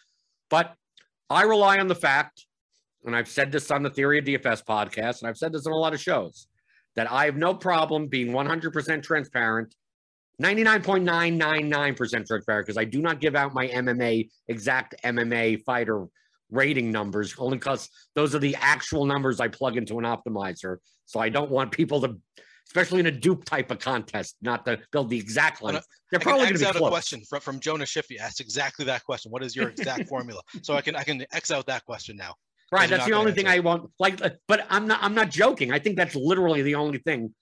but I rely on the fact, and I've said this on the Theory of DFS podcast, and I've said this on a lot of shows, that I have no problem being 100% transparent, 99.999% transparent, because I do not give out my exact MMA fighter rating numbers, only because those are the actual numbers I plug into an optimizer. So I don't want people to, especially in a dupe type of contest, not to build the exact one. They're probably going to be close. I can X out a question from Jonah Shifty. Asked exactly that question. What is your exact formula? So I can X out that question now. Right. That's the only thing I won't like. But I'm not joking. I think that's literally the only thing.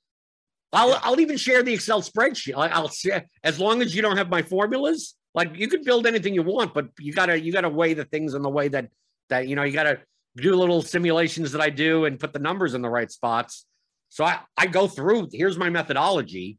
I'll even share the Excel spreadsheet. I'll share, as long as you don't have my formulas. Like, you can build anything you want, but you gotta weigh the things in the way that you know. You gotta do little simulations that I do and put the numbers in the right spots. So I go through, here's my methodology,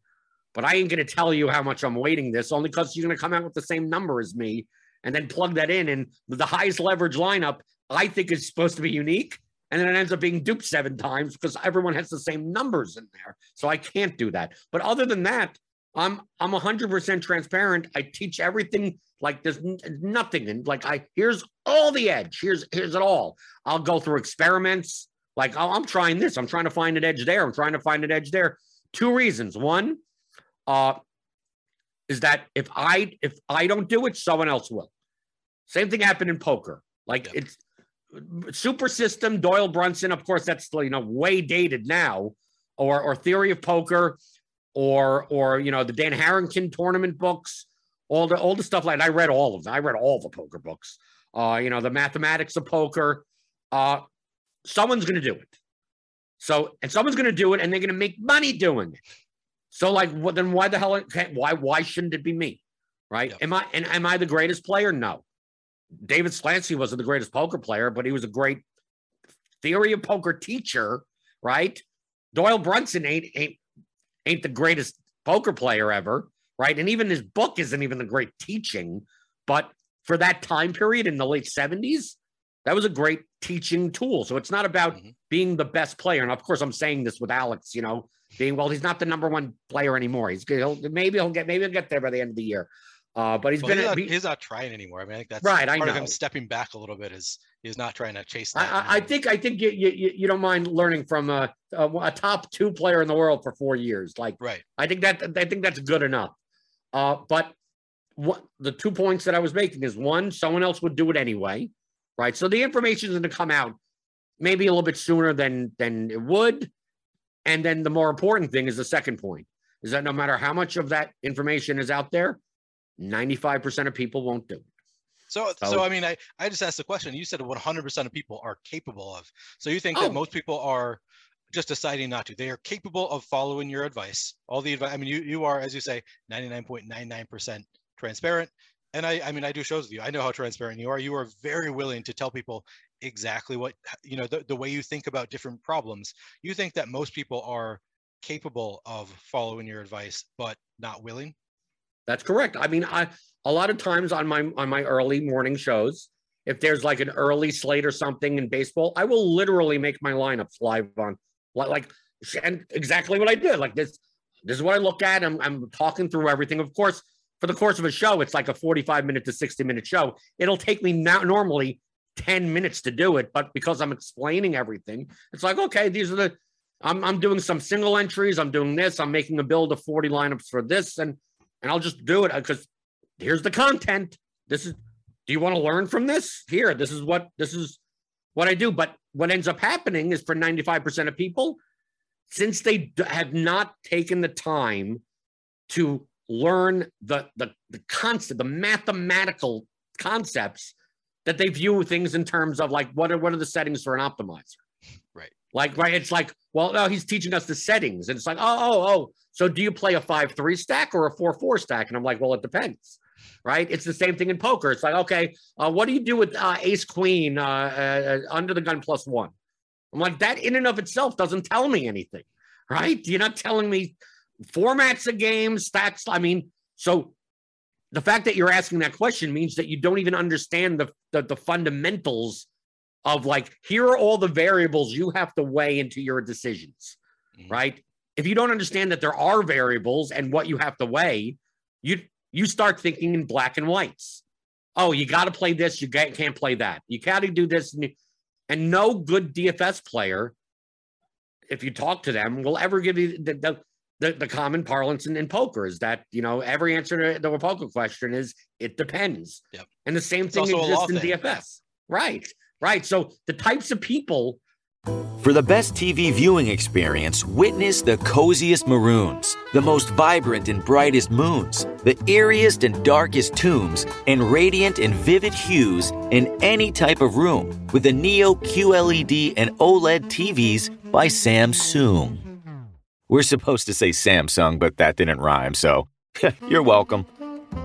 but I ain't going to tell you how much I'm weighting this, only because you're going to come out with the same number as me and then plug that in. And the highest leverage lineup, I think, is supposed to be unique. And then it ends up being duped 7 times because everyone has the same numbers in there. So I can't do that. But other than that, I'm 100% transparent. I teach everything. Like, there's nothing. And like, here's all the edge. Here's it all. I'll go through experiments. Like, I'm trying this. I'm trying to find an edge there. I'm trying to find an edge there. 2 reasons. One is that if I don't do it, someone else will. Same thing happened in poker. Like, it's Super System, Doyle Brunson. Of course, that's, you know, way dated now. Or Theory of Poker, or you know, the Dan Harrington tournament books. All the stuff like that. I read all of them. I read all the poker books. You know, the mathematics of poker. Someone's going to do it. So, and someone's going to do it, and they're going to make money doing it. So like, well, then why the hell, why shouldn't it be me? Right. Yep. Am I the greatest player? No. David Slansky wasn't the greatest poker player, but he was a great theory of poker teacher right? Doyle Brunson ain't the greatest poker player ever, right? And even his book isn't even the great teaching, but for that time period in the late 70s, that was a great teaching tool. So it's not about being the best player. And of course, I'm saying this with Alex, you know, being, well, he's not the number one player anymore. Maybe he'll get there by the end of the year. But he's not trying anymore. I mean, I think that's right. Part of him stepping back a little bit is he's not trying to chase that. I think you don't mind learning from a top two player in the world for 4 years. Like, right. I think that's good enough. But what the 2 points that I was making is, one, someone else would do it anyway. Right. So the information is going to come out maybe a little bit sooner than it would. And then the more important thing is the second point, is that no matter how much of that information is out there, 95% of people won't do it. So I mean, I just asked the question. You said 100% of people are capable of. So you think that most people are just deciding not to. They are capable of following your advice. All the advice. I mean, you are, as you say, 99.99% transparent. And I mean, I do shows with you. I know how transparent you are. You are very willing to tell people exactly what, you know, the way you think about different problems. You think that most people are capable of following your advice, but not willing? That's correct. I mean, a lot of times on my early morning shows, if there's like an early slate or something in baseball, I will literally make my lineups live on, like, and exactly what I did. Like this is what I look at. I'm talking through everything. Of course, for the course of a show, it's like a 45-minute to 60-minute show. It'll take me normally 10 minutes to do it, but because I'm explaining everything, it's like, okay, these are the – I'm doing some single entries. I'm doing this. I'm making a build of 40 lineups for this, and I'll just do it because here's the content. This is – do you want to learn from this? Here, this is what I do. But what ends up happening is for 95% of people, since they have not taken the time to – learn the concept, the mathematical concepts, that they view things in terms of like, what are the settings for an optimizer? Right. Like, right. It's like, well, no, he's teaching us the settings. And it's like, oh. So do you play a 5-3 stack or a 4-4 stack? And I'm like, well, it depends. Right. It's the same thing in poker. It's like, okay, what do you do with ace queen under the gun +1? I'm like, that in and of itself doesn't tell me anything. Right. You're not telling me formats of games, stats. I mean, so the fact that you're asking that question means that you don't even understand the fundamentals of, like, here are all the variables you have to weigh into your decisions, right? If you don't understand that there are variables and what you have to weigh, you start thinking in black and whites. Oh, you got to play this. You can't play that. You got to do this. And no good DFS player, if you talk to them, will ever give you the common parlance in poker is that, you know, every answer to a poker question is, it depends. Yep. And the same thing exists in DFS. Right, right. So the types of people. For the best TV viewing experience, witness the coziest maroons, the most vibrant and brightest moons, the eeriest and darkest tombs, and radiant and vivid hues in any type of room with the Neo QLED and OLED TVs by Samsung. We're supposed to say Samsung, but that didn't rhyme, so you're welcome.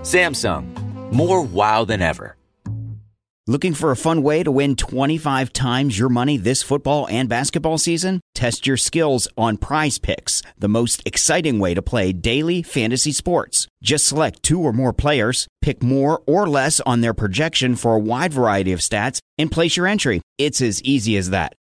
Samsung, more wow than ever. Looking for a fun way to win 25 times your money this football and basketball season? Test your skills on Prize Picks, the most exciting way to play daily fantasy sports. Just select two or more players, pick more or less on their projection for a wide variety of stats, and place your entry. It's as easy as that.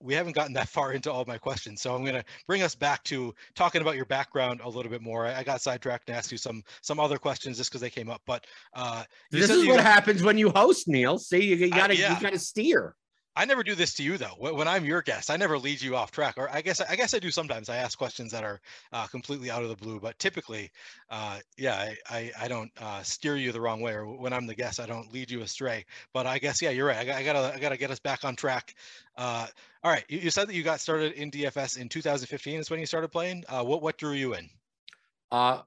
we haven't gotten that far into all my questions, so I'm going to bring us back to talking about your background a little bit more. I got sidetracked and asked you some other questions just because they came up, but this is what happens when you host, Neil. See, you got to steer. I never do this to you, though. When I'm your guest, I never lead you off track. Or I guess I do sometimes. I ask questions that are completely out of the blue. But typically, I don't steer you the wrong way. Or when I'm the guest, I don't lead you astray. But I guess, yeah, you're right. I gotta get us back on track. All right. You said that you got started in DFS in 2015. Is when you started playing. What drew you in? I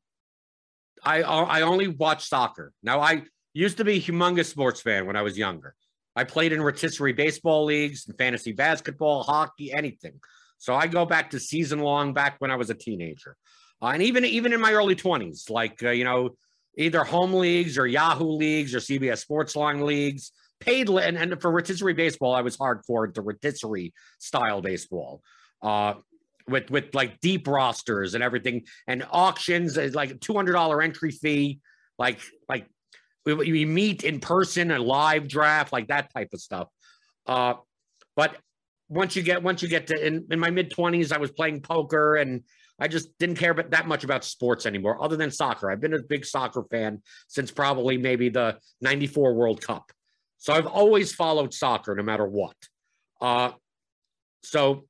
only watched soccer. Now, I used to be a humongous sports fan when I was younger. I played in rotisserie baseball leagues and fantasy basketball, hockey, anything. So I go back to season long, back when I was a teenager. And even in my early 20s, like, you know, either home leagues or Yahoo leagues or CBS Sports Line leagues, paid. And for rotisserie baseball, I was hardcore into rotisserie style baseball with like deep rosters and everything, and auctions, like a $200 entry fee, like, we meet in person, a live draft, like that type of stuff. But once you get to in my mid-20s, I was playing poker, and I just didn't care that much about sports anymore, other than soccer. I've been a big soccer fan since probably maybe the 94 World Cup. So I've always followed soccer no matter what. So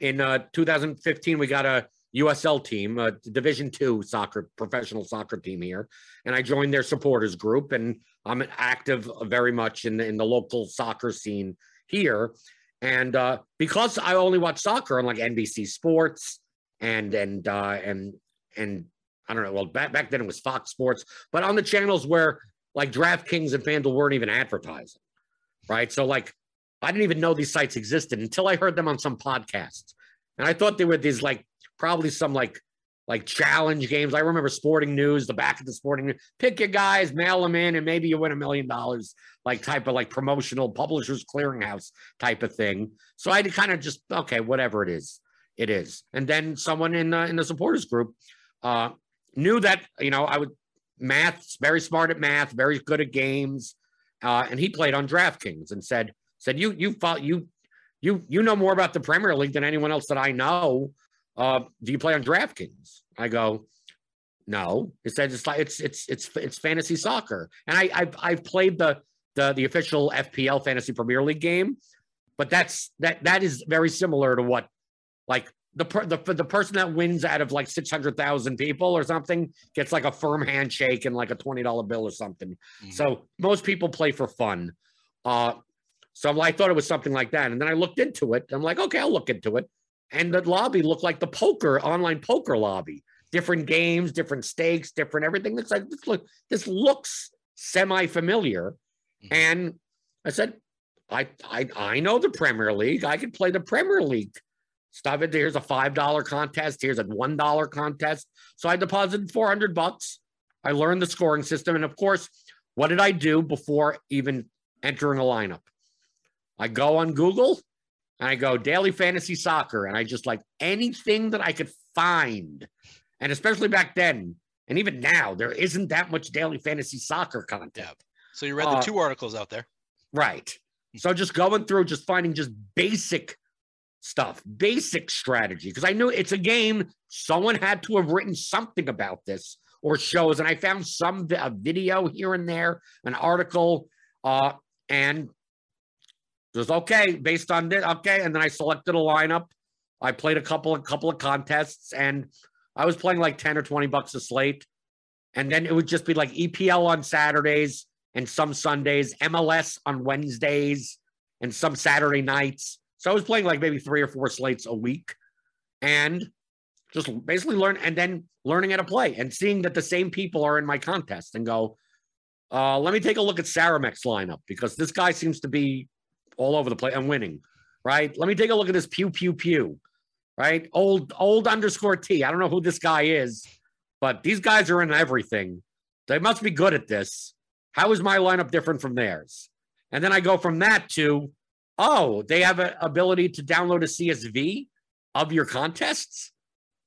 in 2015, we got a USL team, a Division II soccer, professional soccer team here. And I joined their supporters group, and I'm active very much in the local soccer scene here. And because I only watch soccer on like NBC Sports and I don't know, well, back then it was Fox Sports, but on the channels where like DraftKings and FanDuel weren't even advertising, right? So like, I didn't even know these sites existed until I heard them on some podcasts. And I thought they were these like, probably some like challenge games. I remember Sporting News, the back of the Sporting News, pick your guys, mail them in, and maybe you win $1 million, like type of like promotional publishers clearinghouse type of thing. So I had to kind of just, okay, whatever it is, it is. And then someone in the supporters group knew that, you know, I would math, very smart at math, very good at games. And he played on DraftKings and said, you know more about the Premier League than anyone else that I know. Do you play on DraftKings? I go, no. He said, it's fantasy soccer, and I've played the official FPL Fantasy Premier League game, but that is very similar to what like the person that wins out of like 600,000 people or something gets like a firm handshake and like a $20 bill or something. Mm-hmm. So most people play for fun. So I thought it was something like that, and then I looked into it. I'm like, okay, I'll look into it. And the lobby looked like the online poker lobby. Different games, different stakes, different everything. Looks like this looks semi-familiar. And I said, I know the Premier League. I could play the Premier League. Stop it. Here's a $5 contest. Here's a $1 contest. So I deposited $400. I learned the scoring system. And of course, what did I do before even entering a lineup? I go on Google. And I go daily fantasy soccer, and I just like anything that I could find. And especially back then, and even now, there isn't that much daily fantasy soccer content. So you read the two articles out there. Right. So just going through, just finding just basic stuff, basic strategy. Because I knew it's a game. Someone had to have written something about this or shows. And I found a video here and there, an article, and just okay, based on this, okay. And then I selected a lineup. I played a couple of contests, and I was playing like $10 or $20 a slate. And then it would just be like EPL on Saturdays and some Sundays, MLS on Wednesdays and some Saturday nights. So I was playing like maybe 3 or 4 slates a week and just basically learning how to play and seeing that the same people are in my contest and go, let me take a look at Saramek's lineup because this guy seems to be all over the place and winning, right? Let me take a look at this Pew Pew Pew, right? Old underscore T. I don't know who this guy is, but these guys are in everything. They must be good at this. How is my lineup different from theirs? And then I go from that to, oh, they have an ability to download a CSV of your contests.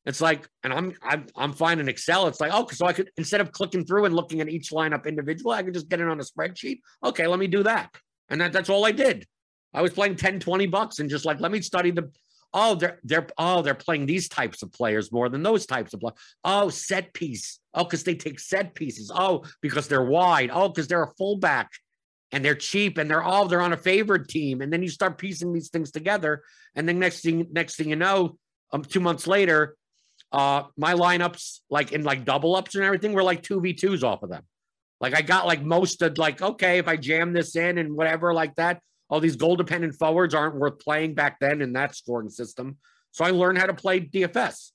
It's like, and I'm fine in Excel. It's like, oh, so I could, instead of clicking through and looking at each lineup individually, I could just get it on a spreadsheet. Okay, let me do that. And that's all I did. I was playing 10, 20 bucks and just like, let me study the, oh, they're playing these types of players more than those types of players. Oh, set piece. Oh, because they take set pieces. Oh, because they're wide. Oh, because they're a fullback and they're cheap and they're on a favored team. And then you start piecing these things together. And then next thing you know, 2 months later, my lineups like in like double ups and everything were like 2v2s off of them. Like I got like most of like, okay, if I jam this in and whatever like that, all these goal dependent forwards aren't worth playing back then in that scoring system. So I learned how to play DFS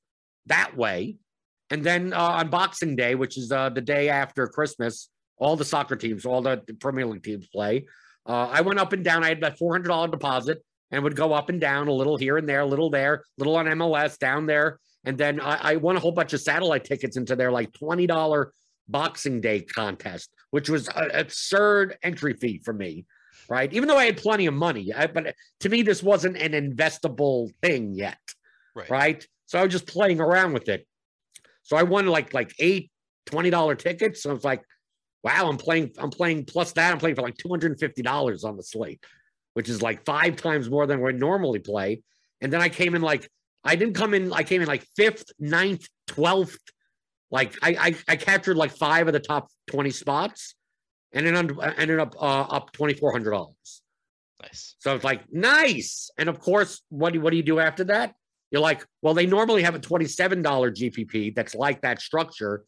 that way. And then on Boxing Day, which is the day after Christmas, all the soccer teams, all the Premier League teams play. I went up and down. I had that $400 deposit and would go up and down a little here and there, a little there, a little on MLS down there. And then I won a whole bunch of satellite tickets into their like $20 Boxing Day contest, which was an absurd entry fee for me, right? Even though I had plenty of money, but to me, this wasn't an investable thing yet, right? So I was just playing around with it. So I won like 8 $20 tickets. So I was like, wow, I'm playing plus that. I'm playing for like $250 on the slate, which is like 5 times more than we normally play. And then I came in like, I came in like 5th, 9th, 12th. Like I captured like 5 of the top 20 spots and then ended up up $2,400. Nice. So it's like, nice. And of course, what do you do after that? You're like, well, they normally have a $27 GPP that's like that structure.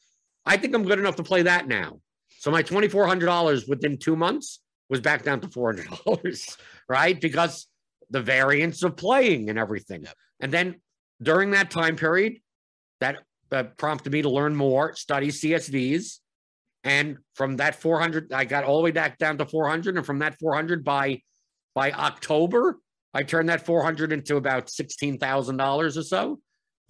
I think I'm good enough to play that now. So my $2,400 within 2 months was back down to $400, right? Because the variance of playing and everything. Yep. And then during that time period, that prompted me to learn more, study CSVs. And from that 400, I got all the way back down to 400. And from that 400 by October, I turned that $400 into about $16,000 or so.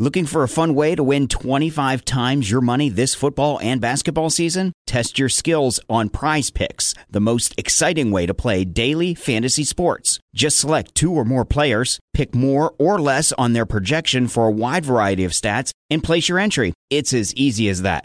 Looking for a fun way to win 25 times your money this football and basketball season? Test your skills on Prize Picks, the most exciting way to play daily fantasy sports. Just select 2 or more players, pick more or less on their projection for a wide variety of stats, and place your entry. It's as easy as that.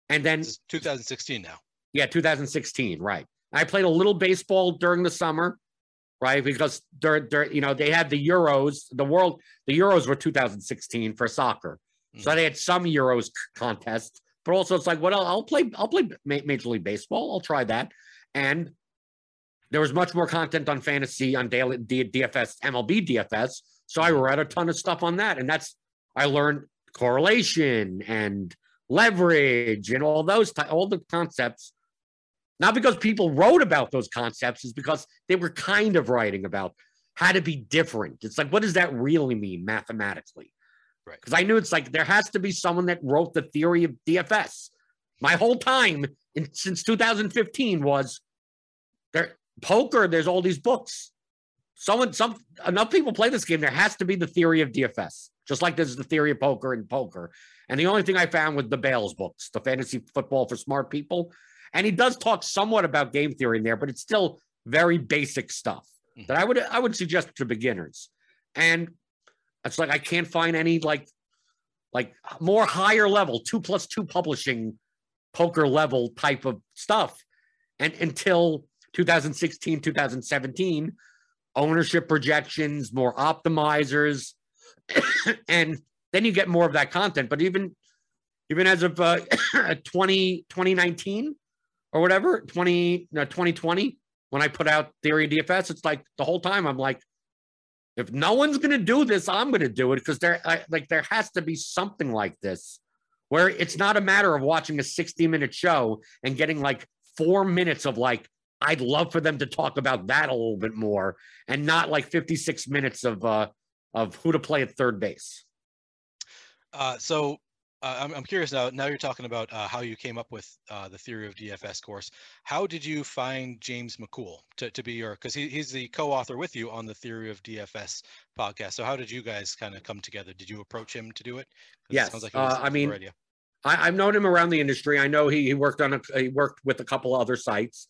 And then 2016 now. Yeah, 2016, right. I played a little baseball during the summer, right? Because they had the Euros, the Euros were 2016 for soccer. Mm-hmm. So they had some Euros contest, but also it's like, well, I'll play Major League Baseball. I'll try that. And there was much more content on fantasy, on daily DFS, MLB DFS. So I read a ton of stuff on that. And I learned correlation and leverage and all those, all the concepts, not because people wrote about those concepts, is because they were kind of writing about how to be different. It's like, what does that really mean mathematically? Right. Because I knew it's like there has to be someone that wrote the theory of DFS. My whole time since 2015 was there. Poker, there's all these books. Enough people play this game. There has to be the theory of DFS, just like there's the theory of poker and poker. And the only thing I found was the Bales books, the Fantasy Football for Smart People. And he does talk somewhat about game theory in there, but it's still very basic stuff that I would suggest to beginners. And it's like I can't find any like more higher level 2+2 publishing poker level type of stuff. And until 2016, 2017, ownership projections, more optimizers, and then you get more of that content. But even as of 2019 or whatever, 2020, when I put out Theory of DFS, it's like the whole time I'm like, if no one's going to do this, I'm going to do it, because there has to be something like this where it's not a matter of watching a 60-minute show and getting like 4 minutes of like, I'd love for them to talk about that a little bit more, and not like 56 minutes of who to play at third base. I'm curious now. Now you're talking about how you came up with the Theory of DFS course. How did you find James McCool to be your? Because he's the co-author with you on the Theory of DFS podcast. So how did you guys kind of come together? Did you approach him to do it? Yes. It sounds like I've known him around the industry. I know he worked with a couple other sites.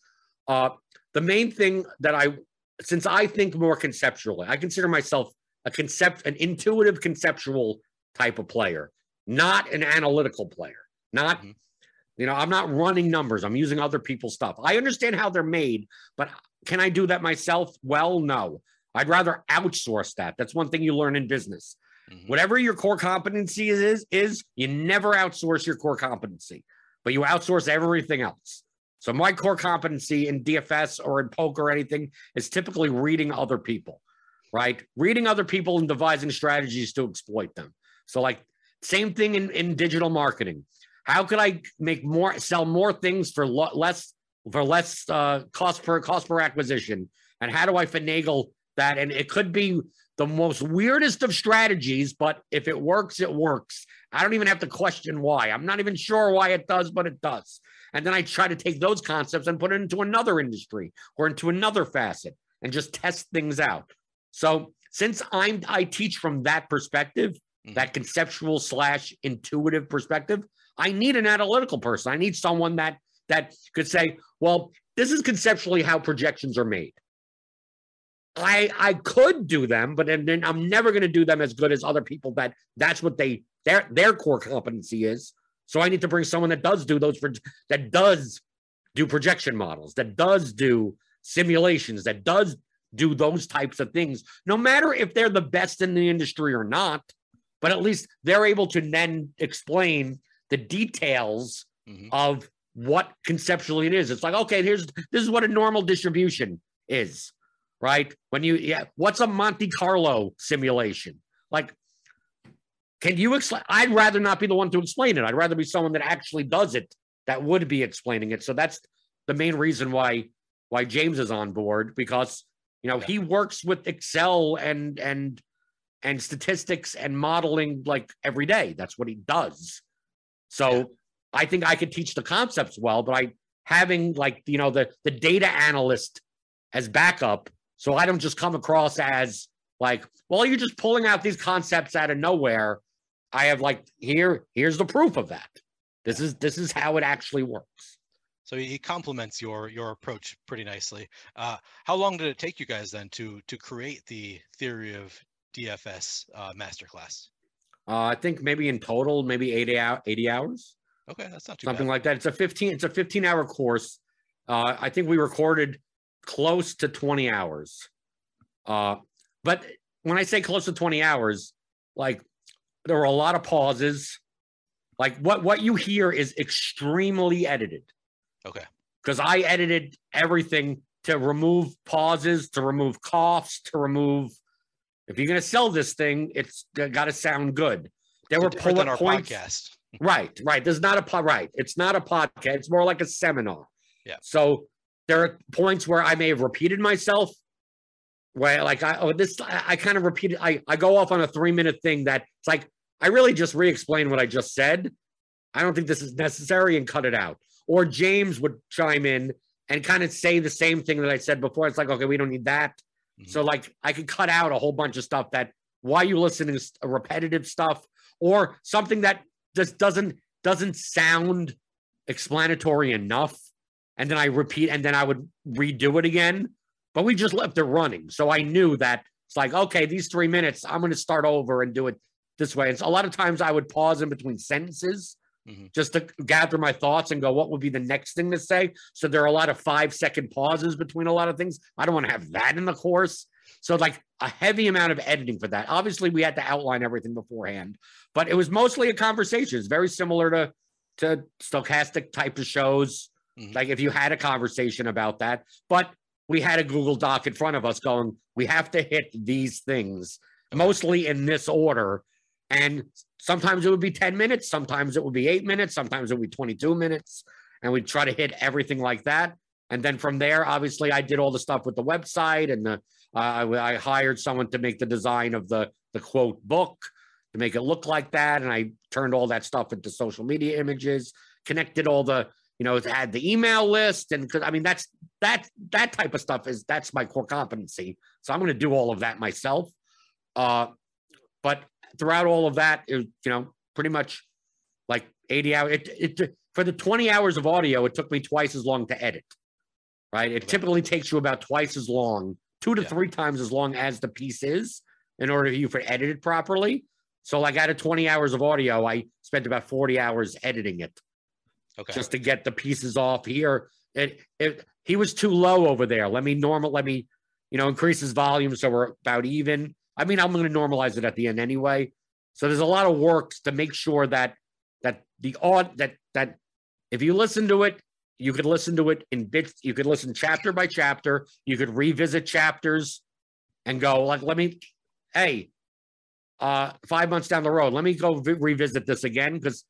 The main thing that since I think more conceptually, I consider myself an intuitive conceptual type of player, not an analytical player, not, I'm not running numbers. I'm using other people's stuff. I understand how they're made, but can I do that myself? Well, no, I'd rather outsource that. That's one thing you learn in business. Whatever your core competency is you never outsource your core competency, but you outsource everything else. So my core competency in DFS or in poker or anything is typically reading other people, right? Reading other people and devising strategies to exploit them. So like same thing in digital marketing. How could I sell more things for less cost per acquisition? And how do I finagle that? And it could be the most weirdest of strategies, but if it works, it works. I don't even have to question why. I'm not even sure why it does, but it does. And then I try to take those concepts and put it into another industry or into another facet and just test things out. So since I teach from that perspective, that conceptual / intuitive perspective, I need an analytical person. I need someone that could say, well, this is conceptually how projections are made. I could do them, but then I'm never going to do them as good as other people that's what their core competency is. So I need to bring someone that does do those, that does do projection models, that does do simulations, that does do those types of things, no matter if they're the best in the industry or not, but at least they're able to then explain the details of what conceptually it is. It's like, okay, this is what a normal distribution is, right? What's a Monte Carlo simulation? Like, can you explain? I'd rather not be the one to explain it. I'd rather be someone that actually does it, that would be explaining it. So that's the main reason why James is on board, because he works with Excel and statistics and modeling like every day. That's what he does. So I think I could teach the concepts well, but having the data analyst as backup, so I don't just come across as like, well, you're just pulling out these concepts out of nowhere. I have like, here's the proof of that. This is how it actually works. So he complements your approach pretty nicely. How long did it take you guys then to create the Theory of DFS masterclass? I think maybe in total, maybe 80 hours. Okay, that's not too bad. Something like that. It's a 15-hour course. I think we recorded close to 20 hours. But when I say close to 20 hours, like there were a lot of pauses. Like what you hear is extremely edited. Okay. Because I edited everything to remove pauses, to remove coughs, to remove, if you're going to sell this thing, it's got to sound good. There were pull up points. Podcast. Right. There's not It's not a podcast. It's more like a seminar. Yeah. So there are points where I may have repeated myself. Where I kind of repeated, I go off on a 3-minute thing that it's like, I really just re-explain what I just said. I don't think this is necessary, and cut it out. Or James would chime in and kind of say the same thing that I said before. It's like, okay, we don't need that. Mm-hmm. So like I could cut out a whole bunch of stuff that, why you listening to repetitive stuff or something that just doesn't sound explanatory enough. And then I repeat, and then I would redo it again, but we just left it running. So I knew that it's like, okay, these 3 minutes, I'm going to start over and do it this way. And so a lot of times I would pause in between sentences just to gather my thoughts and go, what would be the next thing to say? So there are a lot of 5-second pauses between a lot of things. I don't want to have that in the course. So like a heavy amount of editing for that. Obviously we had to outline everything beforehand, but it was mostly a conversation. It's very similar to Stokastic type of shows. Like if you had a conversation about that, but we had a Google Doc in front of us going, we have to hit these things mostly in this order. And sometimes it would be 10 minutes. Sometimes it would be 8 minutes. Sometimes it would be 22 minutes. And we'd try to hit everything like that. And then from there, obviously I did all the stuff with the website and the, I hired someone to make the design of the quote book to make it look like that. And I turned all that stuff into social media images, connected all the, you know, to add the email list. And because I mean, that's that type of stuff is that's my core competency. So I'm going to do all of that myself. But throughout all of that, it, you know, pretty much like 80 hours. It for the 20 hours of audio, it took me twice as long to edit. Right. It typically takes you about twice as long, 2 to 3 times as long as the piece is in order for you to edit it properly. So like out of 20 hours of audio, I spent about 40 hours editing it. Okay. Just to get the pieces off here. He was too low over there. Let me, you know, increase his volume so we're about even. I mean, I'm going to normalize it at the end anyway. So there's a lot of work to make sure that if you listen to it, you could listen to it in bits. You could listen chapter by chapter. You could revisit chapters and go like, hey, 5 months down the road, let me go revisit this again because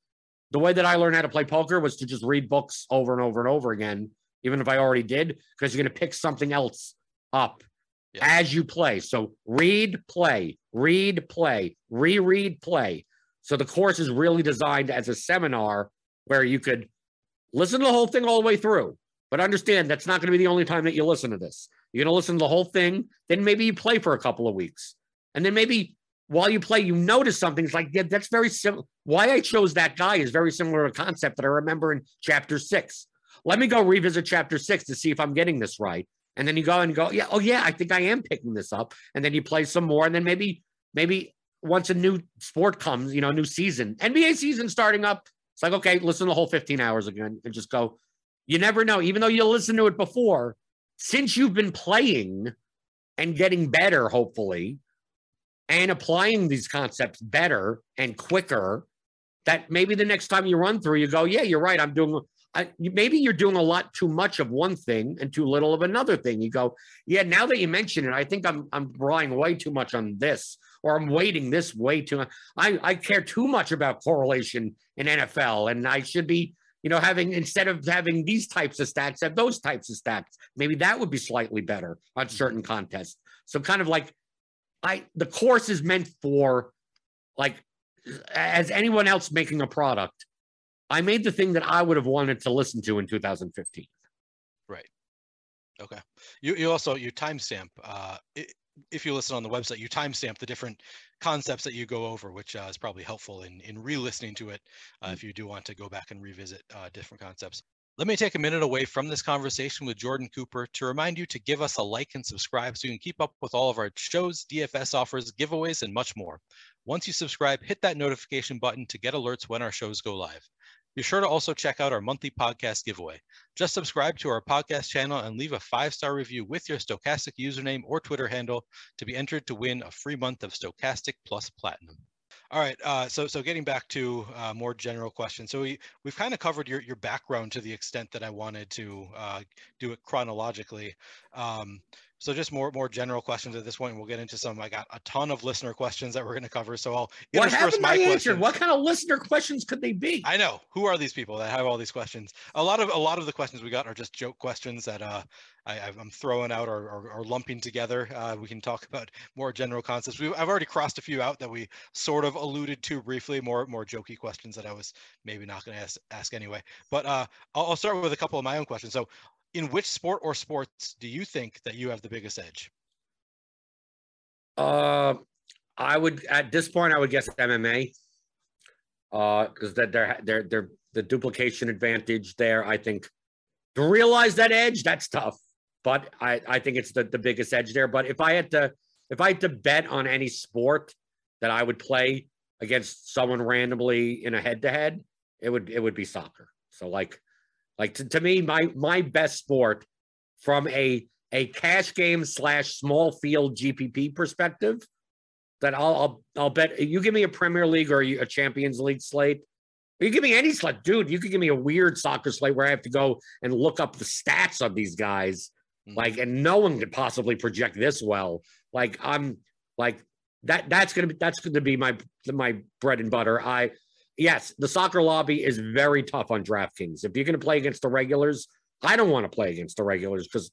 the way that I learned how to play poker was to just read books over and over and over again, even if I already did, because you're going to pick something else up as you play. So read, play, reread, play. So the course is really designed as a seminar where you could listen to the whole thing all the way through, but understand that's not going to be the only time that you listen to this. You're going to listen to the whole thing. Then maybe you play for a couple of weeks. And then maybe while you play, you notice something. It's like, yeah, that's very similar. Why I chose that guy is very similar to a concept that I remember in chapter 6. Let me go revisit chapter 6 to see if I'm getting this right. And then you go and go, yeah, oh yeah, I think I am picking this up. And then you play some more. And then maybe once a new sport comes, you know, new season, NBA season starting up, it's like, okay, listen to the whole 15 hours again and just go, you never know. Even though you listened to it before, since you've been playing and getting better, hopefully, and applying these concepts better and quicker, that maybe the next time you run through, you go, yeah, you're right. Maybe you're doing a lot too much of one thing and too little of another thing. You go, yeah, now that you mention it, I think I'm relying way too much on this, or I'm weighting this way too much. I care too much about correlation in NFL, and I should be, you know, having, instead of having these types of stats, have those types of stats. Maybe that would be slightly better on certain contests. So kind of like, the course is meant for, like, as anyone else making a product, I made the thing that I would have wanted to listen to in 2015. Right. Okay. You also timestamp. If you listen on the website, you timestamp the different concepts that you go over, which is probably helpful in re-listening to it if you do want to go back and revisit different concepts. Let me take a minute away from this conversation with Jordan Cooper to remind you to give us a like and subscribe so you can keep up with all of our shows, DFS offers, giveaways, and much more. Once you subscribe, hit that notification button to get alerts when our shows go live. Be sure to also check out our monthly podcast giveaway. Just subscribe to our podcast channel and leave a 5-star review with your Stokastic username or Twitter handle to be entered to win a free month of Stokastic Plus Platinum. All right, so getting back to more general questions. So we've kind of covered your background to the extent that I wanted to do it chronologically. So just more general questions at this point. We'll get into some. I got a ton of listener questions that we're going to cover. So I'll intersperse my questions. What kind of listener questions could they be? I know. Who are these people that have all these questions? A lot of the questions we got are just joke questions that I'm throwing out or lumping together. We can talk about more general concepts. I've already crossed a few out that we sort of alluded to briefly. More jokey questions that I was maybe not going to ask anyway. But I'll start with a couple of my own questions. So, in which sport or sports do you think that you have the biggest edge? I would, at this point, I would guess MMA, because that they're the duplication advantage there. I think to realize that edge, that's tough, but I think it's the biggest edge there. But if I had to bet on any sport that I would play against someone randomly in a head to head, it would be soccer. So like to me, my best sport from a cash game / small field GPP perspective, that I'll bet. You give me a Premier League or a Champions League slate, or you give me any slate, dude. You could give me a weird soccer slate where I have to go and look up the stats of these guys, and no one could possibly project this well. That's gonna be my bread and butter. Yes, the soccer lobby is very tough on DraftKings. If you're going to play against the regulars, I don't want to play against the regulars because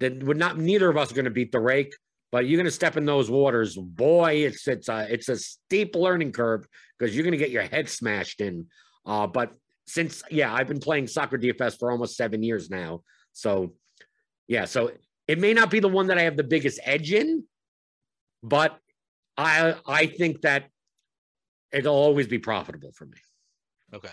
neither of us are going to beat the rake. But you're going to step in those waters, boy. It's a steep learning curve because you're going to get your head smashed in. But since I've been playing soccer DFS for almost 7 years now, so it may not be the one that I have the biggest edge in, but I think that it'll always be profitable for me. Okay.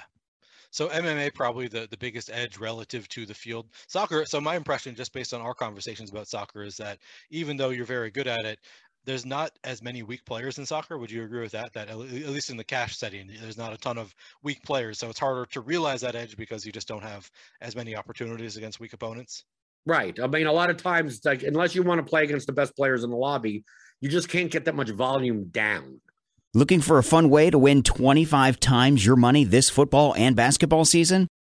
So MMA, probably the biggest edge relative to the field. Soccer, so my impression, just based on our conversations about soccer, is that even though you're very good at it, there's not as many weak players in soccer. Would you agree with that? That at least in the cash setting, there's not a ton of weak players. So it's harder to realize that edge because you just don't have as many opportunities against weak opponons. Right. I mean, a lot of times, unless you want to play against the best players in the lobby, you just can't get that much volume down. Looking for a fun way to win 25 times your money this football and basketball season?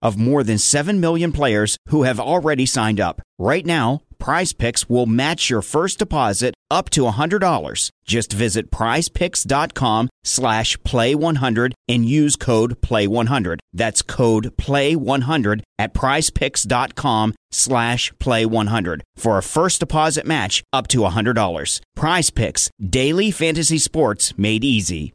of more than 7 million players who have already signed up. Right now, Prize Picks will match your first deposit up to $100. Just visit prizepicks.com/play100 and use code PLAY100. That's code PLAY100 at prizepicks.com/play100 for a first deposit match up to $100. Prize Picks, daily fantasy sports made easy.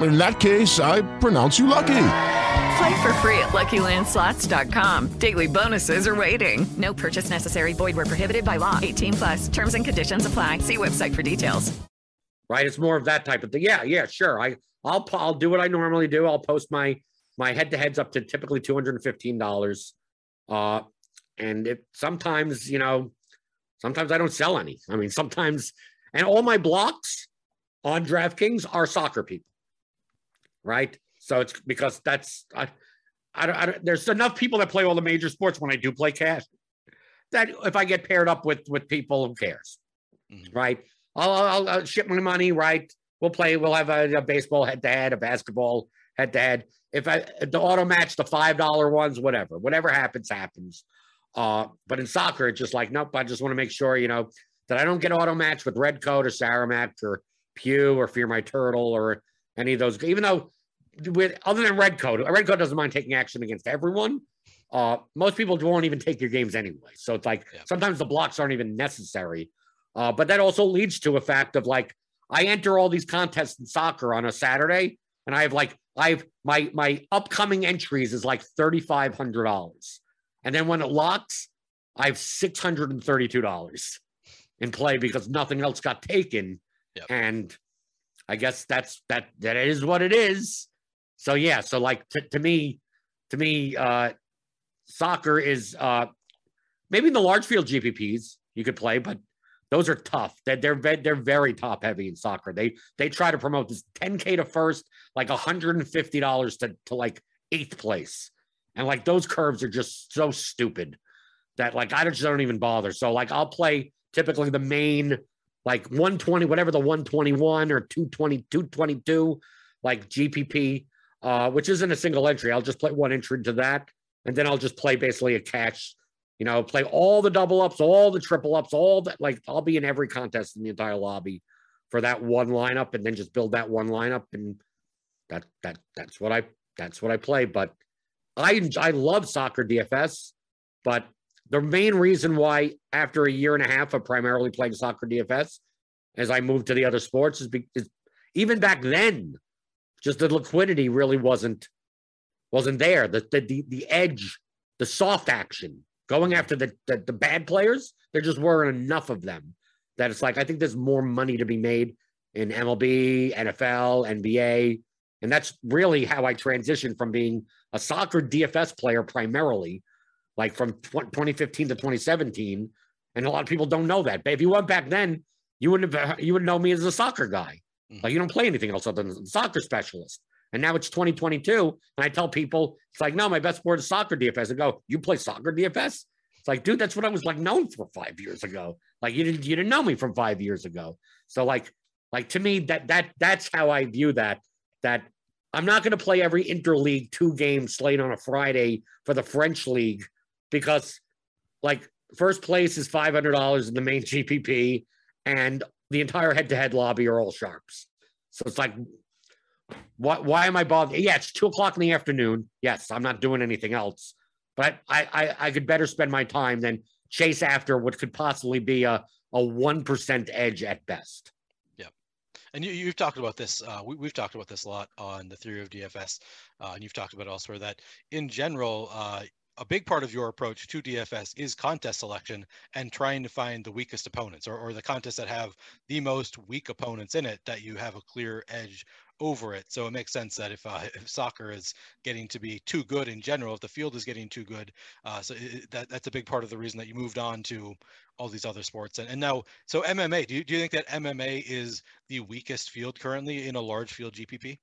In that case, I pronounce you lucky. Play for free at LuckyLandSlots.com. Daily bonuses are waiting. No purchase necessary. Void where prohibited by law. 18+. Terms and conditions apply. See website for details. Right, it's more of that type of thing. Yeah, sure. I'll do what I normally do. I'll post my head-to-heads up to typically $215. And it sometimes, sometimes I don't sell any. I mean, sometimes, and all my blocks on DraftKings are soccer people, right? So it's because there's enough people that play all the major sports when I do play cash that if I get paired up with people, who cares, right? I'll ship my money, right? We'll have a baseball head-to-head, a basketball head-to-head. If the auto match, the $5 ones, whatever happens. But in soccer, it's just like, nope, I just want to make sure, that I don't get auto matched with Red Coat or Saramac or Pew or Fear My Turtle or any of those, even though other than Red Coat doesn't mind taking action against everyone. Most people won't even take your games anyway. So it's like, sometimes the blocks aren't even necessary. But that also leads to a fact of I enter all these contests in soccer on a Saturday and I have my upcoming entries is $3,500. And then when it locks, I have $632 in play because nothing else got taken. Yep. And I guess that is what it is. So yeah, so like to me, soccer is maybe the large field GPPs you could play, but those are tough. They're very top heavy in soccer. They try to promote this 10K to first, like $150 to like eighth place, and like those curves are just so stupid that like I just don't even bother. So like I'll play typically the main like 120, whatever the 121 or 220, 222, like GPP, which isn't a single entry. I'll just play one entry into that, and then I'll just play basically a catch. You know, play all the double ups, all the triple ups, all that. Like, I'll be in every contest in the entire lobby for that one lineup, and then just build that one lineup, and that's what I play. But I love soccer DFS, but the main reason why after a year and a half of primarily playing soccer DFS, as I moved to the other sports, is even back then, just the liquidity really wasn't there. The edge, the soft action. Going after the bad players, there just weren't enough of them that it's like, I think there's more money to be made in MLB, NFL, NBA. And that's really how I transitioned from being a soccer DFS player primarily, like from 2015 to 2017. And a lot of people don't know that. But if you went back then, you would know me as a soccer guy. Like, you don't play anything else other than soccer specialist. And now it's 2022, and I tell people, it's like, no, my best sport is soccer DFS. I go, you play soccer DFS? It's like, dude, that's what I was like known for 5 years ago. Like, you didn't know me from 5 years ago. So like to me, that's how I view that I'm not going to play every interleague 2-game slate on a Friday for the French league because like first place is $500 in the main GPP and the entire head-to-head lobby are all sharps. So it's like, why am I bothered? Yeah, it's 2:00 in the afternoon. Yes, I'm not doing anything else, but I could better spend my time than chase after what could possibly be a 1% edge at best. Yeah, and you've talked about this. We've talked about this a lot on the Theory of DFS, and you've talked about elsewhere that in general, a big part of your approach to DFS is contest selection and trying to find the weakest opponents or the contests that have the most weak opponents in it that you have a clear edge over it. So it makes sense that if soccer is getting to be too good in general, if the field is getting too good, that's a big part of the reason that you moved on to all these other sports. And now, so MMA, do you think that MMA is the weakest field currently in a large field GPP?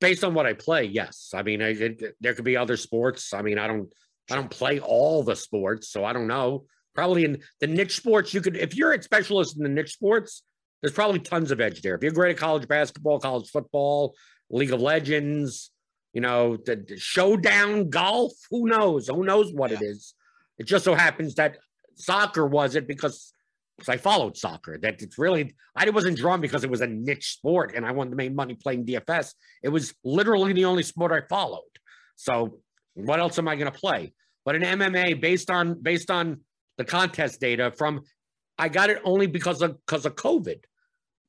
Based on what I play, yes. I mean, there could be other sports. I mean, I don't play all the sports, so I don't know. Probably in the niche sports, you could, if you're a specialist in the niche sports, there's probably tons of edge there. If you're great at college basketball, college football, League of Legends, you know, the showdown, golf, who knows? Who knows what it is? It just so happens that soccer was it because I followed soccer. That it's really, I wasn't drawn because it was a niche sport and I wanted to make money playing DFS. It was literally the only sport I followed. So what else am I going to play? But in MMA, based on the contest data from, I got it only because of COVID,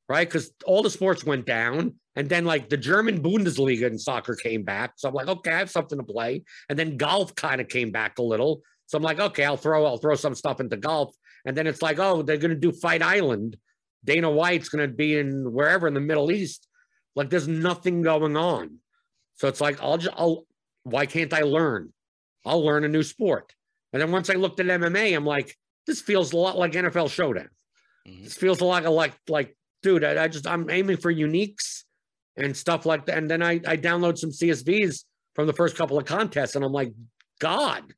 right? Because all the sports went down and then like the German Bundesliga in soccer came back. So I'm like, okay, I have something to play. And then golf kind of came back a little. So I'm like, okay, I'll throw some stuff into golf. And then it's like, oh, they're going to do Fight Island. Dana White's going to be in wherever in the Middle East. Like, there's nothing going on. So it's like, why can't I learn? I'll learn a new sport. And then once I looked at MMA, I'm like, this feels a lot like NFL Showdown. Mm-hmm. This feels a lot like dude, I'm aiming for uniques and stuff like that. And then I download some CSVs from the first couple of contests. And I'm like, God,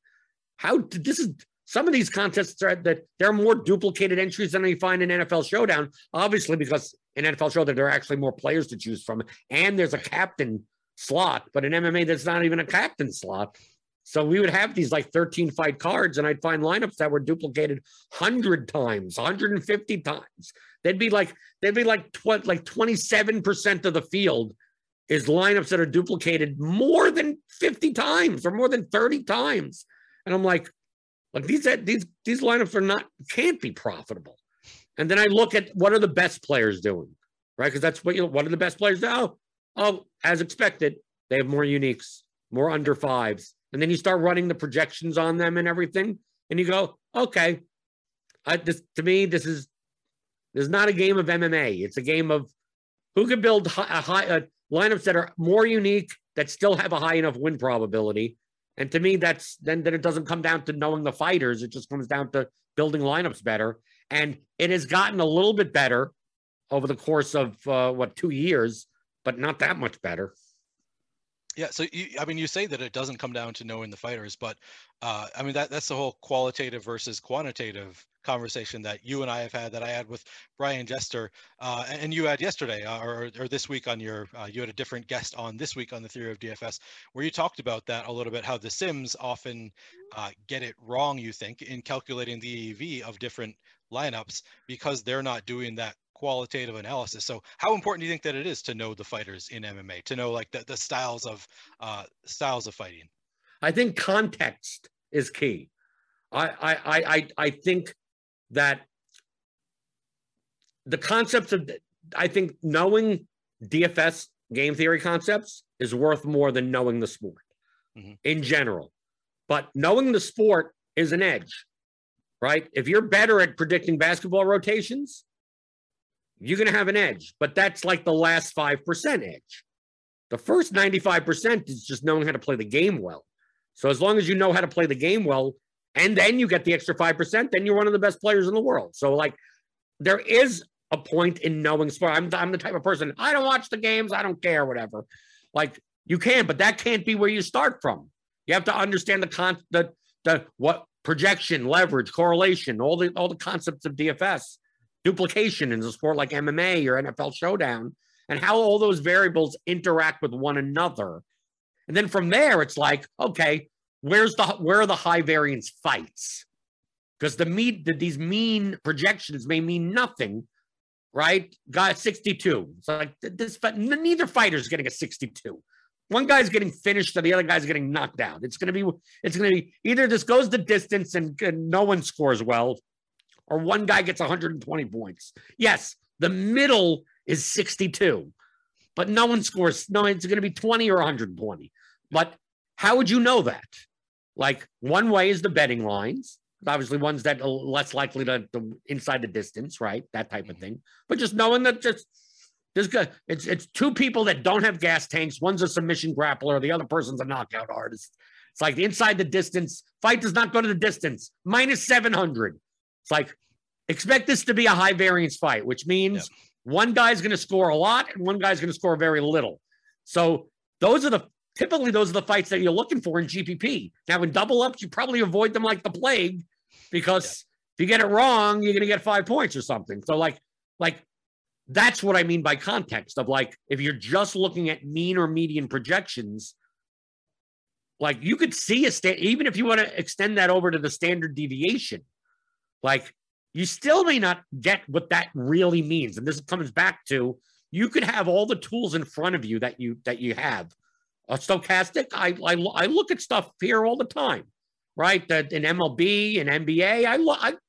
some of these contests are that there are more duplicated entries than you find in NFL Showdown, obviously, because in NFL Showdown, there are actually more players to choose from. And there's a captain slot, but in MMA, there's not even a captain slot. So we would have these like 13 fight cards and I'd find lineups that were duplicated 100 times, 150 times. They'd be like 27% of the field is lineups that are duplicated more than 50 times or more than 30 times. And I'm like, these lineups are can't be profitable. And then I look at what are the best players doing, right? Because that's what are the best players do? Oh, as expected, they have more uniques, more under fives. And then you start running the projections on them and everything. and you go, okay, this is not a game of MMA. It's a game of who can build lineups that are more unique that still have a high enough win probability. And to me, that's then it doesn't come down to knowing the fighters. It just comes down to building lineups better. And it has gotten a little bit better over the course of, 2 years, but not that much better. Yeah, so you say that it doesn't come down to knowing the fighters, but that's the whole qualitative versus quantitative conversation that you and I have had, that I had with Brian Jester, and you had yesterday or this week on your, you had a different guest on this week on the Theory of DFS, where you talked about that a little bit, how the Sims often get it wrong, you think, in calculating the EEV of different lineups because they're not doing that qualitative analysis. So how important do you think that it is to know the fighters in MMA, to know like the styles of fighting? I think context is key. I think that the concepts of, I think knowing DFS game theory concepts is worth more than knowing the sport in general. But knowing the sport is an edge, right? If you're better at predicting basketball rotations, you're going to have an edge, but that's like the last 5% edge. The first 95% is just knowing how to play the game well. So as long as you know how to play the game well, and then you get the extra 5%, then you're one of the best players in the world. So like, there is a point in knowing sport. I'm the type of person, I don't watch the games, I don't care, whatever. Like you can, but that can't be where you start from. You have to understand what projection, leverage, correlation, all the concepts of DFS, duplication in a sport like MMA or NFL Showdown, and how all those variables interact with one another. And then from there, it's like, okay, where are the high variance fights? Because these mean projections may mean nothing, right? Got 62. It's like neither fighter's getting a 62. One guy's getting finished, and the other guy's getting knocked out. It's gonna be either this goes the distance and no one scores well, or one guy gets 120 points. Yes, the middle is 62, but no one scores. No, it's going to be 20 or 120. But how would you know that? Like, one way is the betting lines. Obviously, ones that are less likely to inside the distance, right? That type of thing. But just knowing that it's two people that don't have gas tanks. One's a submission grappler. The other person's a knockout artist. It's like the inside the distance. Fight does not go to the distance. Minus 700. It's like, expect this to be a high variance fight, which means one guy's going to score a lot and one guy's going to score very little. So those are the fights that you're looking for in GPP. Now in double ups, you probably avoid them like the plague, because if you get it wrong, you're going to get 5 points or something. So like that's what I mean by context of like, if you're just looking at mean or median projections, like you could see even if you want to extend that over to the standard deviation, like, you still may not get what that really means. And this comes back to, you could have all the tools in front of you that you have. Stokastic, I look at stuff here all the time, right? In MLB, in NBA,